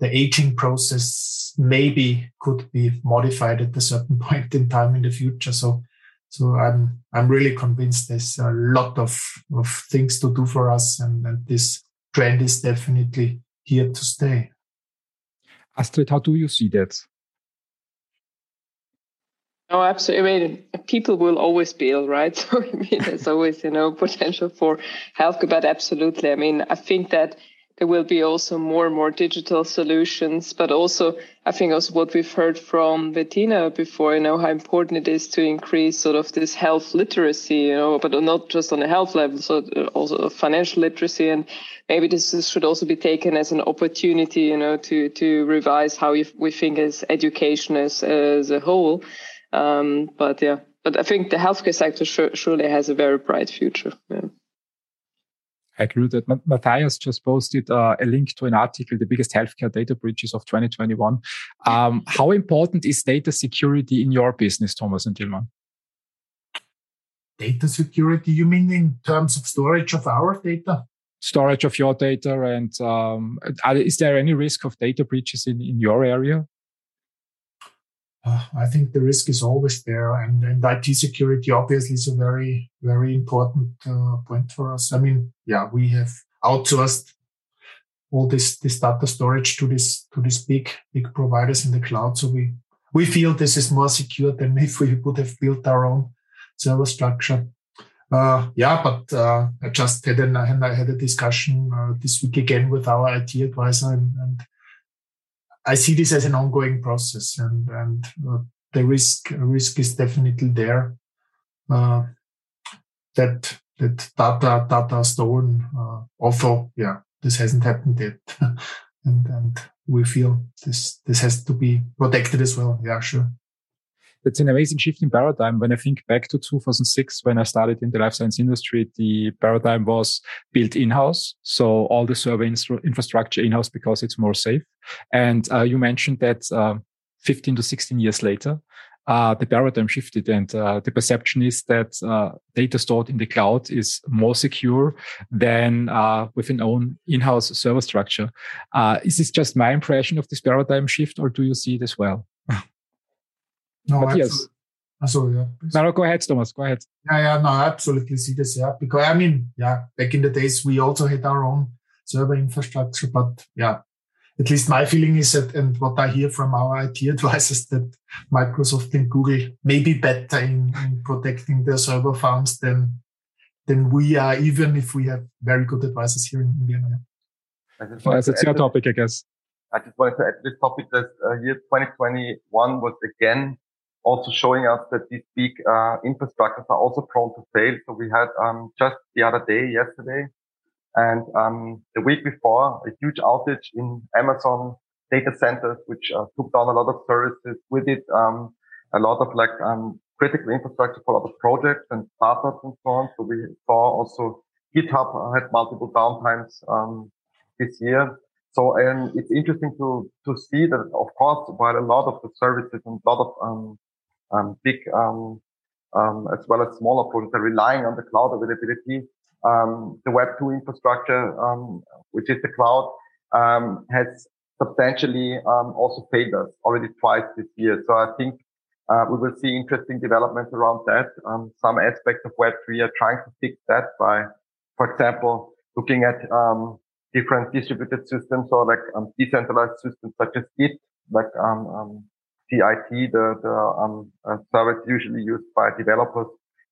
aging process maybe could be modified at a certain point in time in the future. So I'm really convinced there's a lot of things to do for us, and this trend is definitely here to stay. Astrid, how do you see that? Oh, absolutely. I mean, people will always be ill, right? So I mean, there's always, potential for health, but absolutely. I mean, I think that there will be also more and more digital solutions, but also I think also what we've heard from Bettina before, how important it is to increase sort of this health literacy, but not just on a health level, so also financial literacy. And maybe this should also be taken as an opportunity, to revise how we think as education as a whole. But I think the healthcare sector surely has a very bright future. Yeah. I agree with that. Matthias just posted a link to an article, The Biggest Healthcare Data Breaches of 2021. How important is data security in your business, Thomas and Tilman? Data security, you mean in terms of storage of our data? Storage of your data. And is there any risk of data breaches in your area? I think the risk is always there, and IT security obviously is a very, very important point for us. I mean, we have outsourced all this data storage to these big providers in the cloud. So we feel this is more secure than if we would have built our own server structure. But I just had a discussion this week again with our IT advisor, and I see this as an ongoing process, and the risk is definitely there that data are stolen. Although this hasn't happened yet, and we feel this has to be protected as well. Yeah, sure. It's an amazing shift in paradigm. When I think back to 2006, when I started in the life science industry, the paradigm was built in-house. So all the server infrastructure in-house because it's more safe. And you mentioned that 15 to 16 years later, the paradigm shifted, and the perception is that data stored in the cloud is more secure than with an own in-house server structure. Is this just my impression of this paradigm shift, or do you see it as well? No, yes. Sorry, yeah. No, go ahead, Thomas. Go ahead. No, I absolutely see this. Yeah, because back in the days we also had our own server infrastructure, but at least my feeling is that, and what I hear from our IT advisors, that Microsoft and Google may be better in protecting their server farms than we are, even if we have very good advisors here in Vienna. That's your topic, I guess. I just wanted to add to this topic that year 2021 was again also showing us that these big infrastructures are also prone to fail. So we had just the other day, yesterday, and the week before, a huge outage in Amazon data centers, which took down a lot of services. With it, a lot of critical infrastructure for a lot of projects and startups and so on. So we saw also GitHub had multiple downtimes this year. So, and it's interesting to see that, of course, while a lot of the services and a lot of, big, as well as smaller projects are relying on the cloud availability, the Web2 infrastructure, which is the cloud, has substantially, also failed us already twice this year. So I think, we will see interesting developments around that. Some aspects of Web3 are trying to fix that by, for example, looking at, different distributed systems or decentralized systems such as Git, CIT, the service usually used by developers,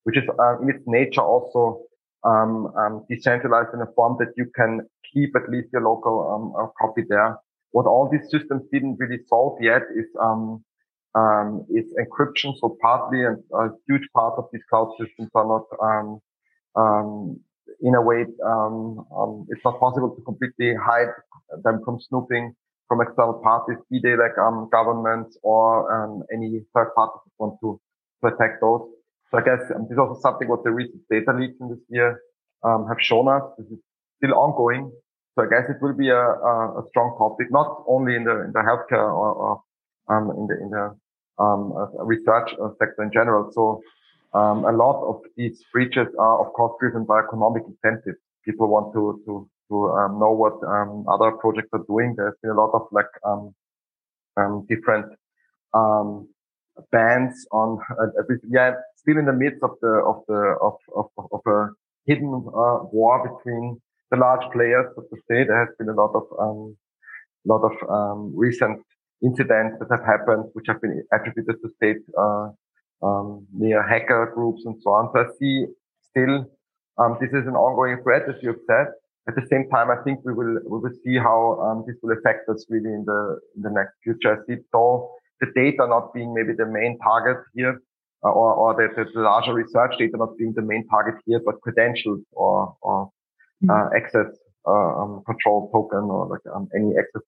which is in its nature also decentralized in a form that you can keep at least your local copy there. What all these systems didn't really solve yet is encryption. So partly and a huge part of these cloud systems are not in a way, it's not possible to completely hide them from snooping from external parties, be they governments or any third parties that want to attack those. So I guess this is also something what the recent data leaks in this year have shown us. This is still ongoing, So I guess it will be a strong topic, not only in the healthcare or in the research sector in general. So a lot of these breaches are, of course, driven by economic incentives. People want to know what other projects are doing. There's been a lot of different bans on. Still in the midst of a hidden war between the large players of the state. There has been a lot of recent incidents that have happened, which have been attributed to state near hacker groups and so on. So I see still this is an ongoing threat, as you have said. At the same time, I think we will see how this will affect us really in the next future. I see though the data not being maybe the main target here, or the larger research data not being the main target here, but credentials or access control token or any access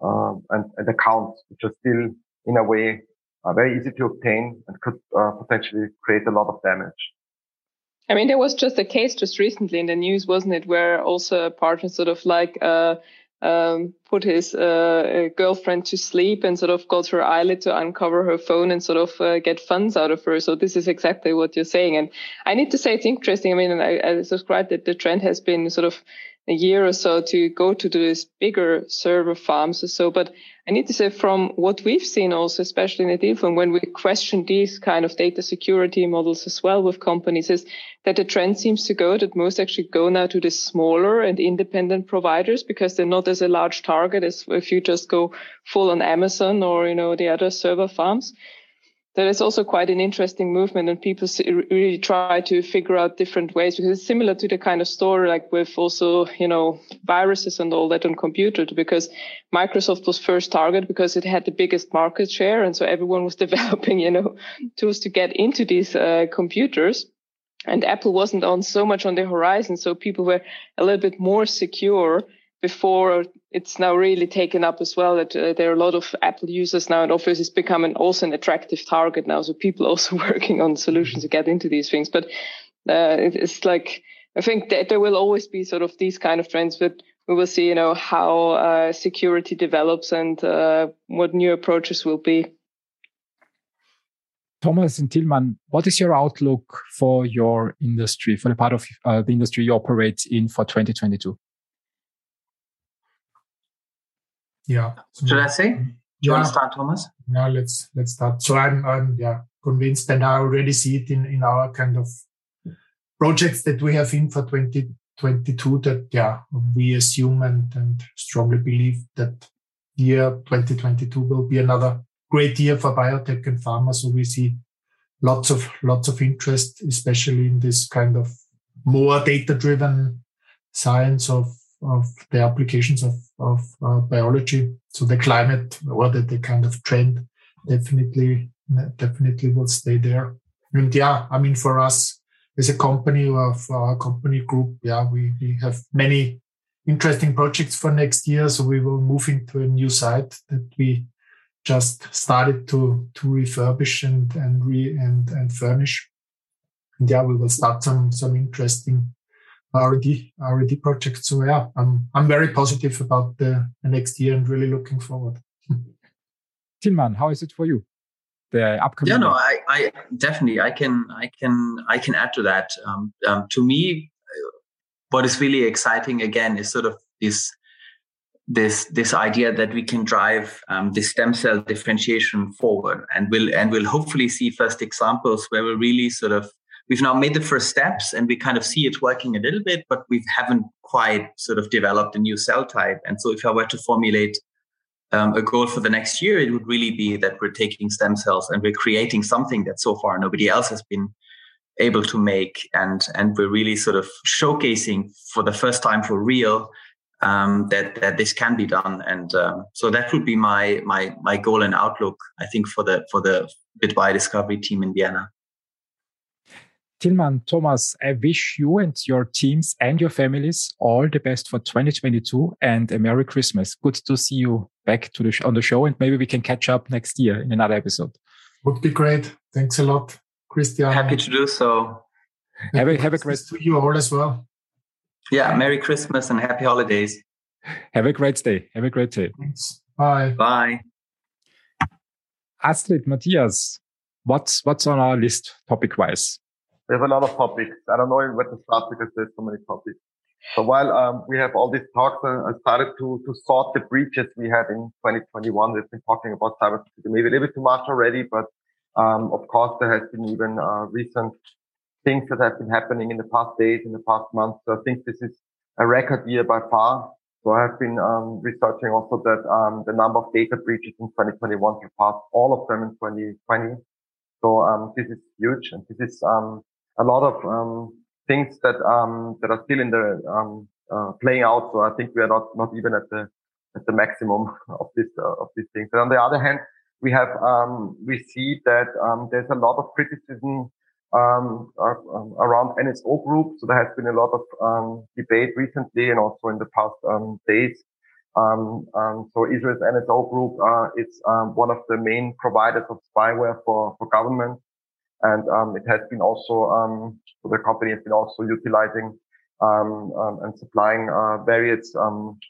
and accounts, which are still in a way very easy to obtain and could potentially create a lot of damage. I mean, there was just a case just recently in the news, wasn't it, where also a partner sort of put his girlfriend to sleep and sort of got her eyelid to uncover her phone and sort of get funds out of her. So this is exactly what you're saying. And I need to say it's interesting. I mean, and I subscribe that the trend has been sort of a year or so to go to these bigger server farms or so. But I need to say from what we've seen also, especially in the deal firm, when we question these kind of data security models as well with companies, is that the trend seems to go that most actually go now to the smaller and independent providers because they're not as a large target as if you just go full on Amazon or, you know, the other server farms. That is also quite an interesting movement, and people really try to figure out different ways because it's similar to the kind of story like with also, you know, viruses and all that on computers, because Microsoft was first target because it had the biggest market share. And so everyone was developing, you know, tools to get into these computers. And Apple wasn't on so much on the horizon. So people were a little bit more secure before it's now really taken up as well that there are a lot of Apple users now, and obviously it's become also an attractive target now. So people also working on solutions to get into these things. But it's like, I think that there will always be sort of these kind of trends, but we will see, you know, how security develops and what new approaches will be. Thomas and Tilman, what is your outlook for your industry, for the part of the industry you operate in for 2022? Yeah. Should I say? Do you want to start, Thomas? Yeah, let's start. So I'm convinced, and I already see it in our kind of projects that we have in for 2022 that, yeah, we assume and strongly believe that year 2022 will be another great year for biotech and pharma. So we see lots of interest, especially in this kind of more data-driven science of the applications of biology. So the climate or the kind of trend definitely will stay there. And yeah, I mean, for us as a company or for our company group, yeah, we have many interesting projects for next year. So we will move into a new site that we just started to refurbish and furnish. And yeah, we will start some interesting R&D project. So yeah, I'm very positive about the next year and really looking forward. Tilman, how is it for you? The upcoming. Yeah, no, I definitely I can add to that. To me, what is really exciting again is sort of this idea that we can drive the stem cell differentiation forward, and we'll hopefully see first examples where we're really sort of. We've now made the first steps and we kind of see it working a little bit, but we haven't quite sort of developed a new cell type. And so if I were to formulate a goal for the next year, it would really be that we're taking stem cells and we're creating something that so far nobody else has been able to make. And we're really sort of showcasing for the first time for real that this can be done. And so that would be my goal and outlook, I think, for the bit.bio Discovery team in Vienna. Tilman, Thomas, I wish you and your teams and your families all the best for 2022 and a Merry Christmas. Good to see you back on the show, and maybe we can catch up next year in another episode. Would be great. Thanks a lot, Christian. Happy to do so. Have a great to you all as well. Yeah, Merry Christmas and happy holidays. Have a great day. Have a great day. Thanks. Bye. Bye. Astrid, Matthias, what's on our list topic-wise? We have a lot of topics. I don't know where to start because there's so many topics. So while we have all these talks, I started to sort the breaches we had in 2021. We've been talking about cybersecurity maybe a little bit too much already, but of course there has been even recent things that have been happening in the past days, in the past months. So I think this is a record year by far. So I have been researching also that the number of data breaches in 2021 surpassed all of them in 2020. So this is huge, and this is a lot of things that that are still in the playing out. So I think we are not even at the maximum of this of these things. But on the other hand, we have we see that there's a lot of criticism around NSO Group. So there has been a lot of debate recently and also in the past days. So Israel's NSO Group is one of the main providers of spyware for government. And it has been also, so the company has been also utilizing and supplying various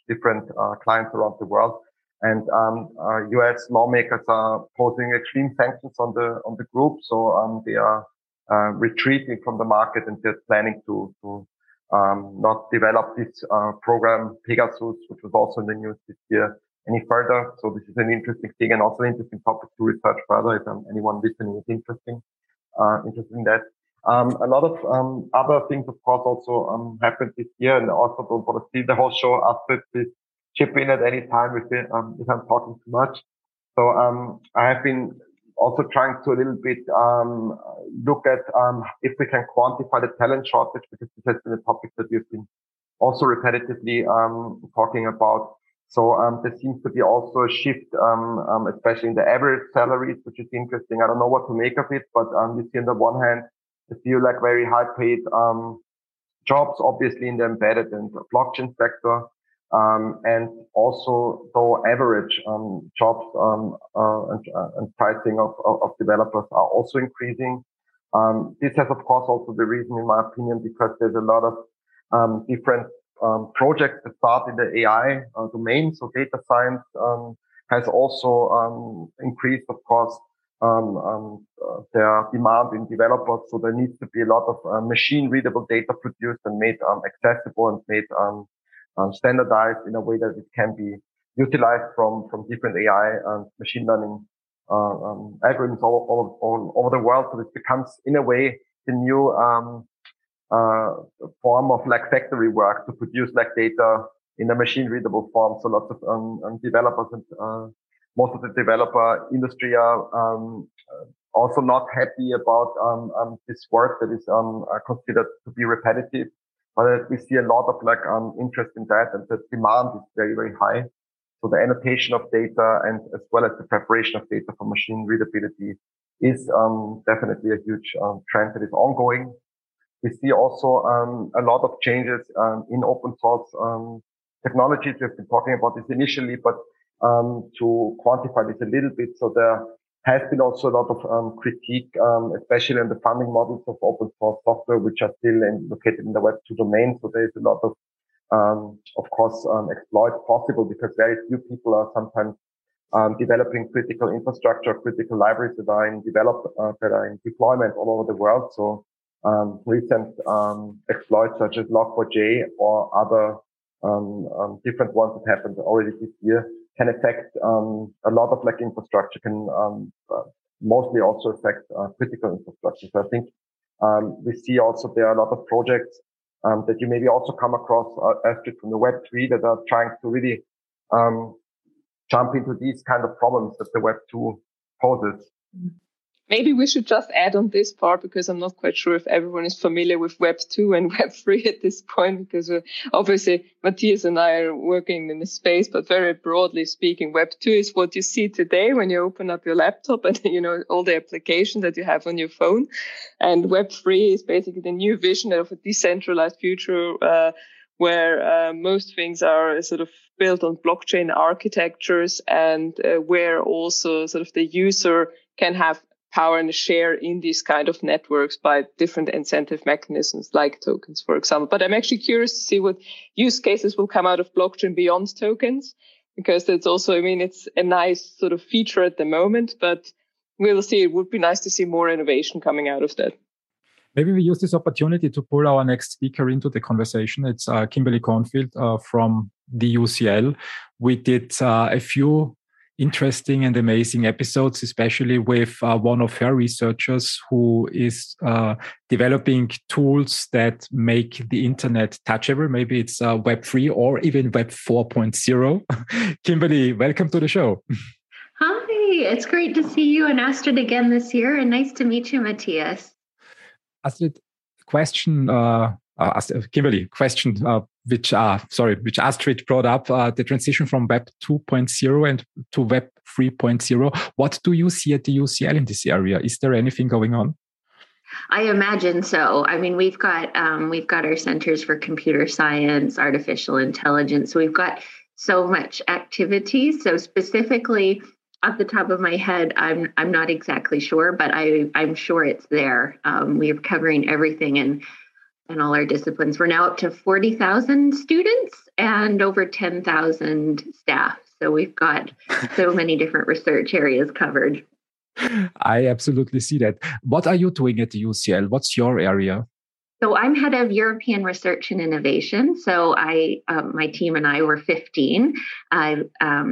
different clients around the world. And US lawmakers are posing extreme sanctions on the group. So they are retreating from the market, and they're planning to not develop this program Pegasus, which was also in the news this year, any further. So this is an interesting thing and also an interesting topic to research further if anyone listening is interested in that. A lot of other things, of course, also happened this year, and I also don't want to steal the whole show. After this, chip in at any time if I'm talking too much. So I have been also trying to a little bit look at if we can quantify the talent shortage, because this has been a topic that we've been also repetitively talking about. So there seems to be also a shift, especially in the average salaries, which is interesting. I don't know what to make of it, but you see on the one hand, I feel like very high-paid jobs, obviously in the embedded and blockchain sector. And also though average jobs and pricing of developers are also increasing. This has of course also the reason, in my opinion, because there's a lot of different projects that start in the AI domain. So data science has also increased, of course, their demand in developers. So there needs to be a lot of machine readable data produced and made accessible and made standardized in a way that it can be utilized from different AI and machine learning algorithms all over the world. So it becomes, in a way, the new form of like factory work to produce like data in a machine readable form. So lots of developers and most of the developer industry are also not happy about this work that is considered to be repetitive. But we see a lot of like interest in that, and the demand is very, very high. So the annotation of data and as well as the preparation of data for machine readability is definitely a huge trend that is ongoing. We see also a lot of changes in open source technologies. We've been talking about this initially, but to quantify this a little bit. So there has been also a lot of critique, especially on the funding models of open source software, which are still located in the Web2 domain. So there is a lot of course, exploits possible, because very few people are sometimes developing critical infrastructure, critical libraries that are in deployment all over the world. So recent exploits such as Log4j or other different ones that happened already this year can affect a lot of like infrastructure, can mostly also affect critical infrastructure. So I think we see also there are a lot of projects that you maybe also come across, Astrid, from the Web3 that are trying to really jump into these kind of problems that the Web2 poses. Maybe we should just add on this part, because I'm not quite sure if everyone is familiar with Web 2 and Web 3 at this point, because obviously Matthias and I are working in this space, but very broadly speaking, Web 2 is what you see today when you open up your laptop and, you know, all the applications that you have on your phone. And Web 3 is basically the new vision of a decentralized future, where most things are sort of built on blockchain architectures, and where also sort of the user can have power and a share in these kind of networks by different incentive mechanisms like tokens, for example. But I'm actually curious to see what use cases will come out of blockchain beyond tokens, because that's also, I mean, it's a nice sort of feature at the moment, but we'll see. It would be nice to see more innovation coming out of that. Maybe we use this opportunity to pull our next speaker into the conversation. It's Kimberly Cornfield from the UCL. We did a few interesting and amazing episodes, especially with one of her researchers who is developing tools that make the internet touchable. Maybe it's Web 3 or even Web 4.0. Kimberly, welcome to the show. Hi, it's great to see you and Astrid again this year, and nice to meet you, Matthias. Astrid, which Astrid brought up, the transition from Web 2.0 and to Web 3.0. What do you see at the UCL in this area? Is there anything going on? I imagine so. I mean, we've got our centers for computer science, artificial intelligence. We've got so much activity. So specifically, off the top of my head, I'm not exactly sure, but I'm sure it's there. We are covering everything in all our disciplines. We're now up to 40,000 students and over 10,000 staff. So we've got so many different research areas covered. I absolutely see that. What are you doing at the UCL? What's your area? So I'm head of European Research and Innovation. So my team and I were 15. We're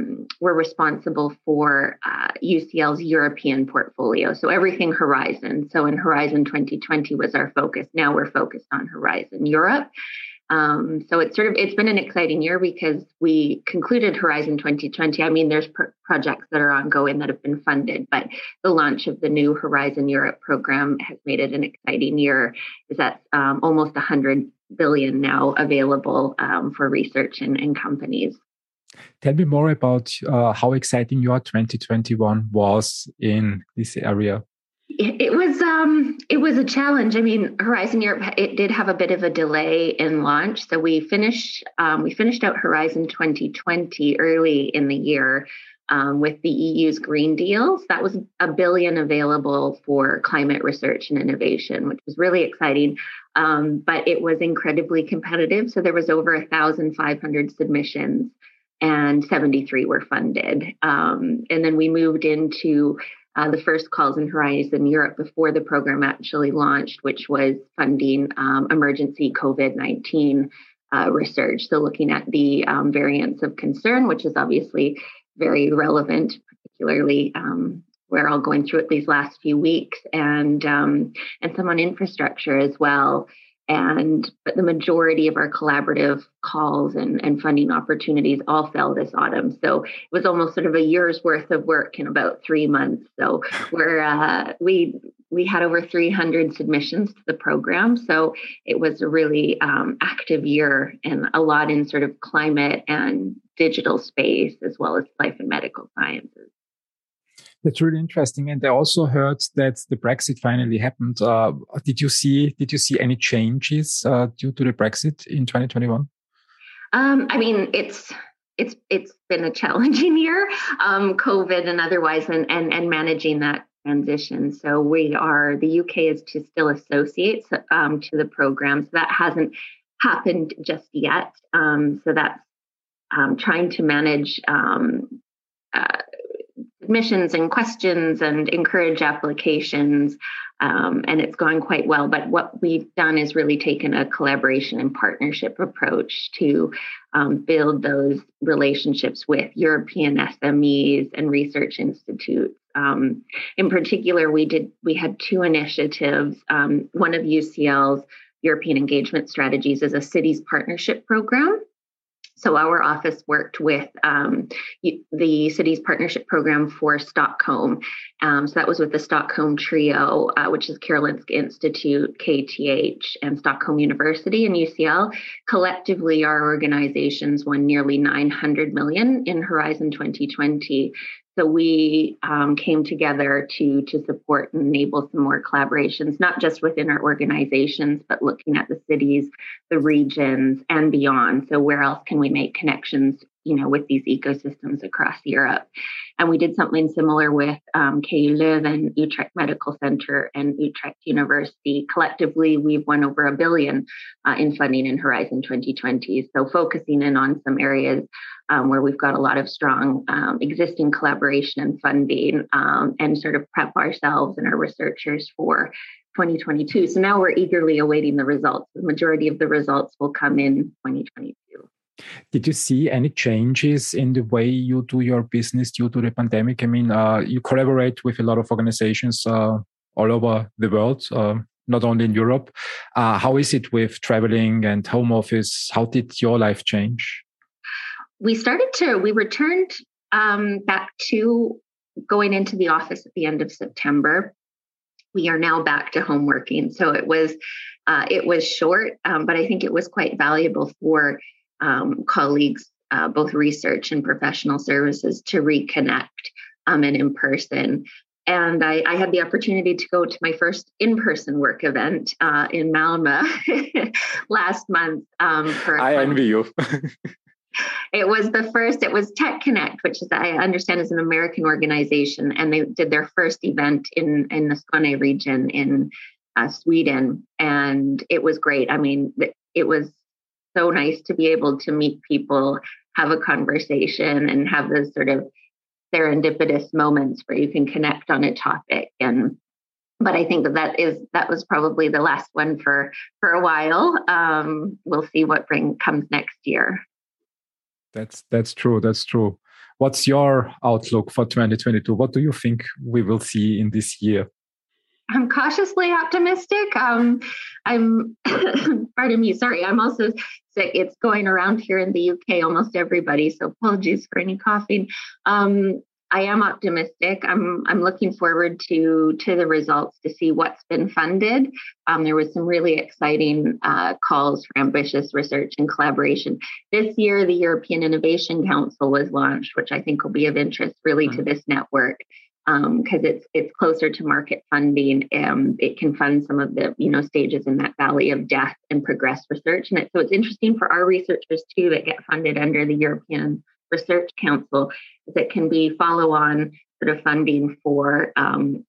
responsible for UCL's European portfolio. So everything Horizon. So in Horizon 2020 was our focus. Now we're focused on Horizon Europe. So it's been an exciting year because we concluded Horizon 2020. I mean, there's projects that are ongoing that have been funded, but the launch of the new Horizon Europe program has made it an exciting year. Is that almost 100 billion now available for research and companies. Tell me more about how exciting your 2021 was in this area. It was a challenge. I mean, Horizon Europe, it did have a bit of a delay in launch. So we finished out Horizon 2020 early in the year with the EU's Green Deals. That was $1 billion available for climate research and innovation, which was really exciting. But it was incredibly competitive. So there was over 1,500 submissions and 73 were funded. And then we moved into the first calls in Horizon Europe before the program actually launched, which was funding emergency COVID-19 research. So looking at the variants of concern, which is obviously very relevant, particularly we're all going through it these last few weeks, and some on infrastructure as well. But the majority of our collaborative calls and funding opportunities all fell this autumn. So it was almost sort of a year's worth of work in about 3 months. So we had over 300 submissions to the program. So it was a really active year, and a lot in sort of climate and digital space, as well as life and medical sciences. That's really interesting. And I also heard that the Brexit finally happened. Did you see any changes due to the Brexit in 2021? I mean, it's been a challenging year, COVID and otherwise, and managing that transition. So the UK is to still associate to the program. So that hasn't happened just yet. So that's trying to manage submissions and questions and encourage applications. And it's gone quite well. But what we've done is really taken a collaboration and partnership approach to build those relationships with European SMEs and research institutes. In particular, we had two initiatives. One of UCL's European engagement strategies is a cities partnership program. So our office worked with the city's partnership program for Stockholm. So that was with the Stockholm Trio, which is Karolinska Institute, KTH, and Stockholm University and UCL. Collectively, our organizations won nearly 900 million in Horizon 2020. So we came together to support and enable some more collaborations, not just within our organizations, but looking at the cities, the regions, and beyond. So where else can we make connections you know, with these ecosystems across Europe. And we did something similar with KU Leuven, Utrecht Medical Center, and Utrecht University. Collectively, we've won over $1 billion in funding in Horizon 2020. So focusing in on some areas where we've got a lot of strong existing collaboration and funding, and sort of prep ourselves and our researchers for 2022. So now we're eagerly awaiting the results. The majority of the results will come in 2022. Did you see any changes in the way you do your business due to the pandemic? I mean, you collaborate with a lot of organizations all over the world, not only in Europe. How is it with traveling and home office? How did your life change? We returned back to going into the office at the end of September. We are now back to home working. So it was short, but I think it was quite valuable for colleagues, both research and professional services, to reconnect and in person. And I had the opportunity to go to my first in-person work event in Malmö last month. Envy you. It was the first, it was TechConnect, which is, I understand, is an American organization. And they did their first event in the Skåne region in Sweden. And it was great. I mean, it was so nice to be able to meet people, have a conversation, and have those sort of serendipitous moments where you can connect on a topic. But I think that was probably the last one for a while. We'll see what comes next year. That's true. What's your outlook for 2022? What do you think we will see in this year? I'm cautiously optimistic. Pardon me, sorry. I'm also sick. It's going around here in the UK, almost everybody. So apologies for any coughing. I am optimistic. I'm looking forward to the results to see what's been funded. There was some really exciting calls for ambitious research and collaboration. This year, the European Innovation Council was launched, which I think will be of interest really to this network, because it's closer to market funding. It can fund some of the stages in that valley of death and progress research. And so it's interesting for our researchers too that get funded under the European Research Council, that can be follow-on sort of funding for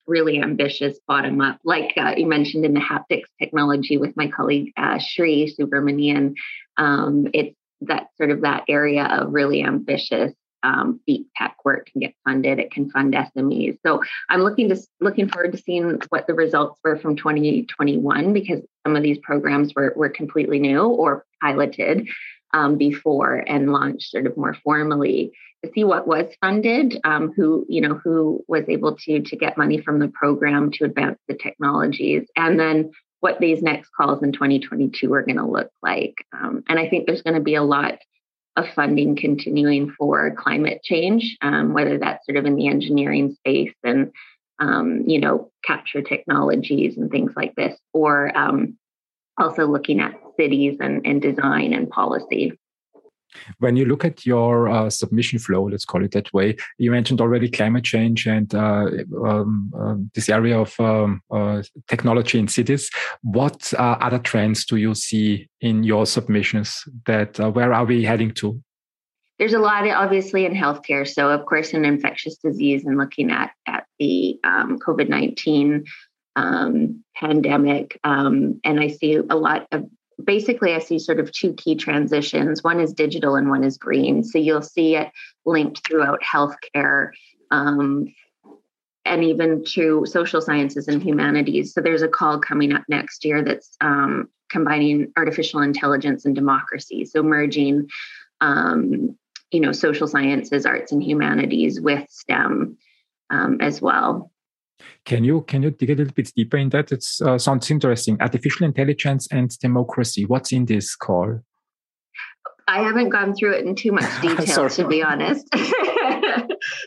really ambitious bottom-up, like you mentioned in the haptics technology with my colleague Sri Subramanian. It's that sort of that area of really ambitious deep tech work can get funded. It can fund SMEs. So I'm looking forward to seeing what the results were from 2021, because some of these programs were completely new or piloted before and launched sort of more formally, to see what was funded, who was able to get money from the program to advance the technologies, and then what these next calls in 2022 are going to look like. And I think there's going to be a lot of funding continuing for climate change, whether that's sort of in the engineering space and, capture technologies and things like this, or also looking at cities and design and policy. When you look at your submission flow, let's call it that way, you mentioned already climate change and this area of technology in cities. What other trends do you see in your submissions? That where are we heading to? There's a lot, obviously, in healthcare. So, of course, in infectious disease and looking at the COVID-19 pandemic. And I see a lot of, basically, I see sort of two key transitions. One is digital and one is green. So you'll see it linked throughout healthcare and even to social sciences and humanities. So there's a call coming up next year that's combining artificial intelligence and democracy. So merging, social sciences, arts and humanities with STEM as well. Can you dig a little bit deeper in that? It sounds interesting. Artificial intelligence and democracy. What's in this call? I haven't gone through it in too much detail, to be honest.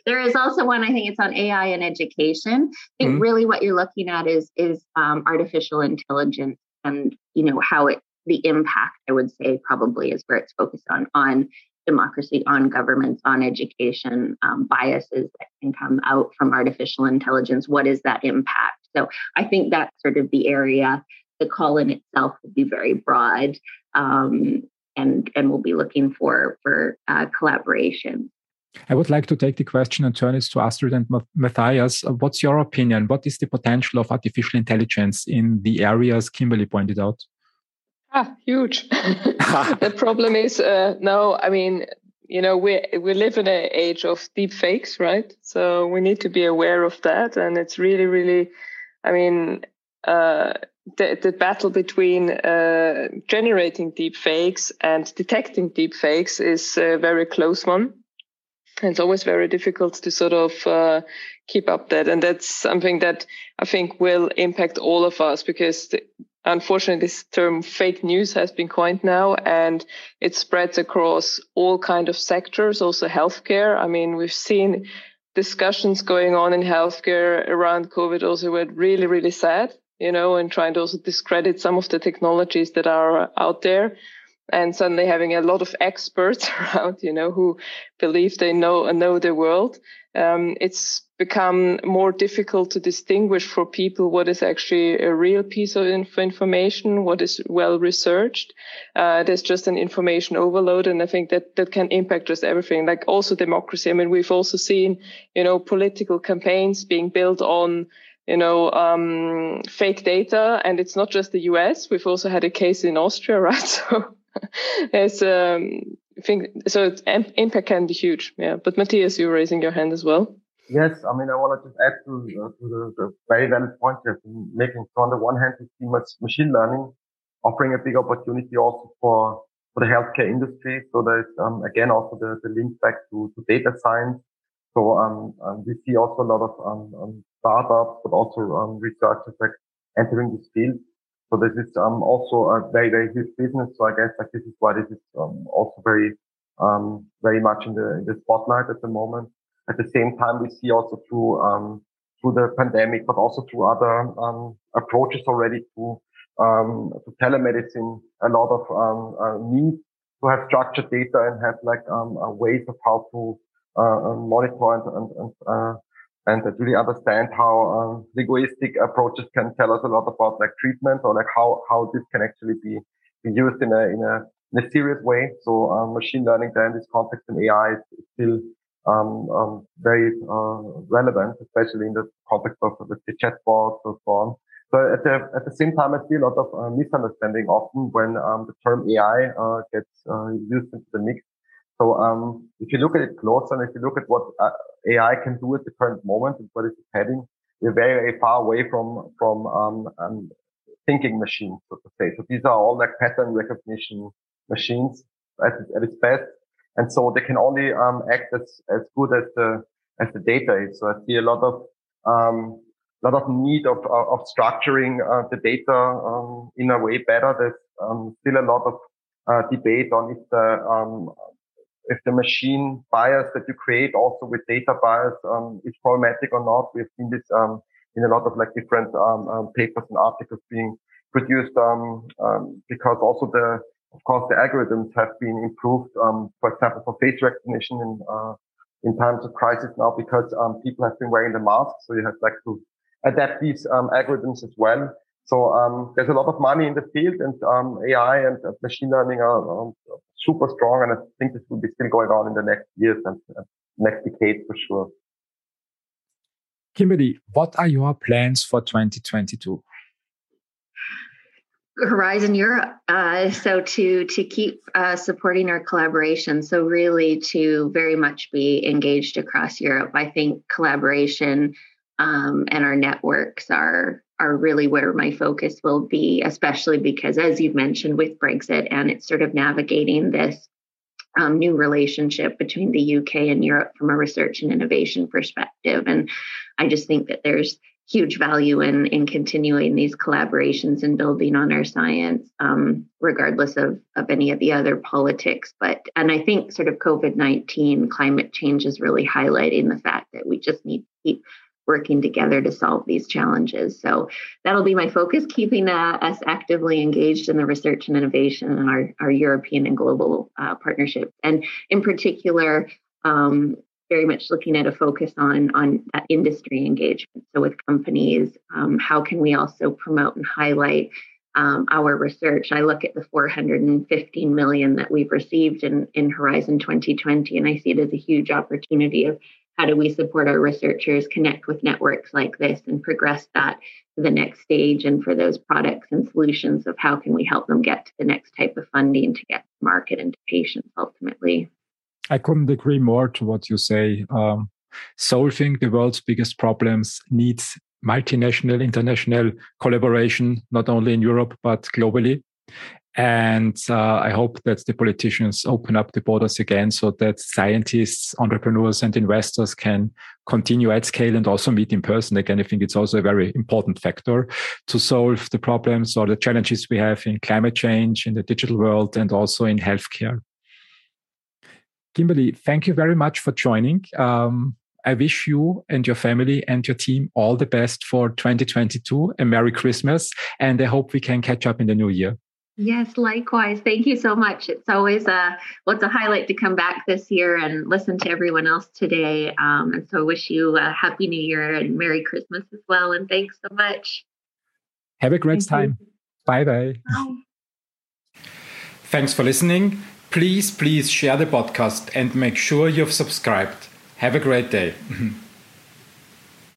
There is also one, I think it's on AI and education. I think really what you're looking at is artificial intelligence and, how the impact, I would say, probably is where it's focused on democracy, on governments, on education, biases that can come out from artificial intelligence. What is that impact? So I think that's sort of the area. The call in itself would be very broad. and we'll be looking for collaboration. I would like to take the question and turn it to Astrid and Matthias. What's your opinion? What is the potential of artificial intelligence in the areas Kimberly pointed out? Huge. The problem is, we live in an age of deep fakes, right? So we need to be aware of that. And it's really, really, the battle between generating deep fakes and detecting deep fakes is a very close one. It's always very difficult to sort of keep up that. And that's something that I think will impact all of us, because unfortunately this term fake news has been coined now, and it spreads across all kind of sectors, also healthcare. I mean, we've seen discussions going on in healthcare around COVID also were really, really sad, and trying to also discredit some of the technologies that are out there. And suddenly having a lot of experts around, who believe they know the world. It's become more difficult to distinguish for people what is actually a real piece of information, what is well researched. There's just an information overload. And I think that can impact just everything, like also democracy. I mean, we've also seen, political campaigns being built on fake data. And it's not just the US. We've also had a case in Austria, right? So its impact can be huge. Yeah. But Matthias, you're raising your hand as well. Yes. I want to just add to the very valid point you've been making. So on the one hand, we see much machine learning offering a big opportunity also for the healthcare industry. So there's, again, also the link back to data science. So, we see also a lot of, startups, but also, researchers like entering this field. So this is, also a very, very huge business. So I guess like this is why this is, also very, very much in the spotlight at the moment. At the same time, we see also through the pandemic, but also through other, approaches already to telemedicine, a lot of, need to have structured data and have like, ways of how to, monitor and really understand how linguistic approaches can tell us a lot about like treatment or like how this can actually be used in a serious way. So machine learning then in this context and AI is still very relevant, especially in the context of the chatbots and so on. So at the same time, I see a lot of misunderstanding often when the term AI gets used into the mix. So if you look at it closer and if you look at what AI can do at the current moment and where it's heading, we're very, very far away from thinking machines, so to say. So these are all like pattern recognition machines at its best. And so they can only act as good as the data is. So I see a lot of need of structuring the data in a way better. There's still a lot of debate on if the machine bias that you create also with data bias is problematic or not. We've seen this in a lot of like different papers and articles being produced because also of course the algorithms have been improved, for example, for face recognition in times of crisis now, because people have been wearing the mask. So you have like to adapt these algorithms as well. So there's a lot of money in the field, and AI and machine learning are super strong, and I think this will be still going on in the next years and next decade for sure. Kimberly, what are your plans for 2022? Horizon Europe. So to keep supporting our collaboration. So really to very much be engaged across Europe. I think collaboration and our networks are really where my focus will be, especially because, as you've mentioned, with Brexit, and it's sort of navigating this new relationship between the UK and Europe from a research and innovation perspective. And I just think that there's huge value in continuing these collaborations and building on our science, regardless of any of the other politics. And I think sort of COVID-19, climate change is really highlighting the fact that we just need to keep working together to solve these challenges. So that'll be my focus, keeping us actively engaged in the research and innovation and our European and global partnerships. And in particular, very much looking at a focus on industry engagement. So with companies, how can we also promote and highlight our research. I look at the $415 million that we've received in Horizon 2020, and I see it as a huge opportunity of how do we support our researchers, connect with networks like this, and progress that to the next stage, and for those products and solutions of how can we help them get to the next type of funding to get to market and to patients ultimately. I couldn't agree more to what you say. Solving the world's biggest problems needs multinational, international collaboration, not only in Europe, but globally. And I hope that the politicians open up the borders again so that scientists, entrepreneurs, and investors can continue at scale and also meet in person again. I think it's also a very important factor to solve the problems or the challenges we have in climate change, in the digital world, and also in healthcare. Kimberly, thank you very much for joining. I wish you and your family and your team all the best for 2022 and Merry Christmas. And I hope we can catch up in the new year. Yes, likewise. Thank you so much. It's always a highlight to come back this year and listen to everyone else today. And so I wish you a happy new year and Merry Christmas as well. And thanks so much. Have a great time. Bye-bye. Bye. Thanks for listening. Please share the podcast and make sure you've subscribed. Have a great day.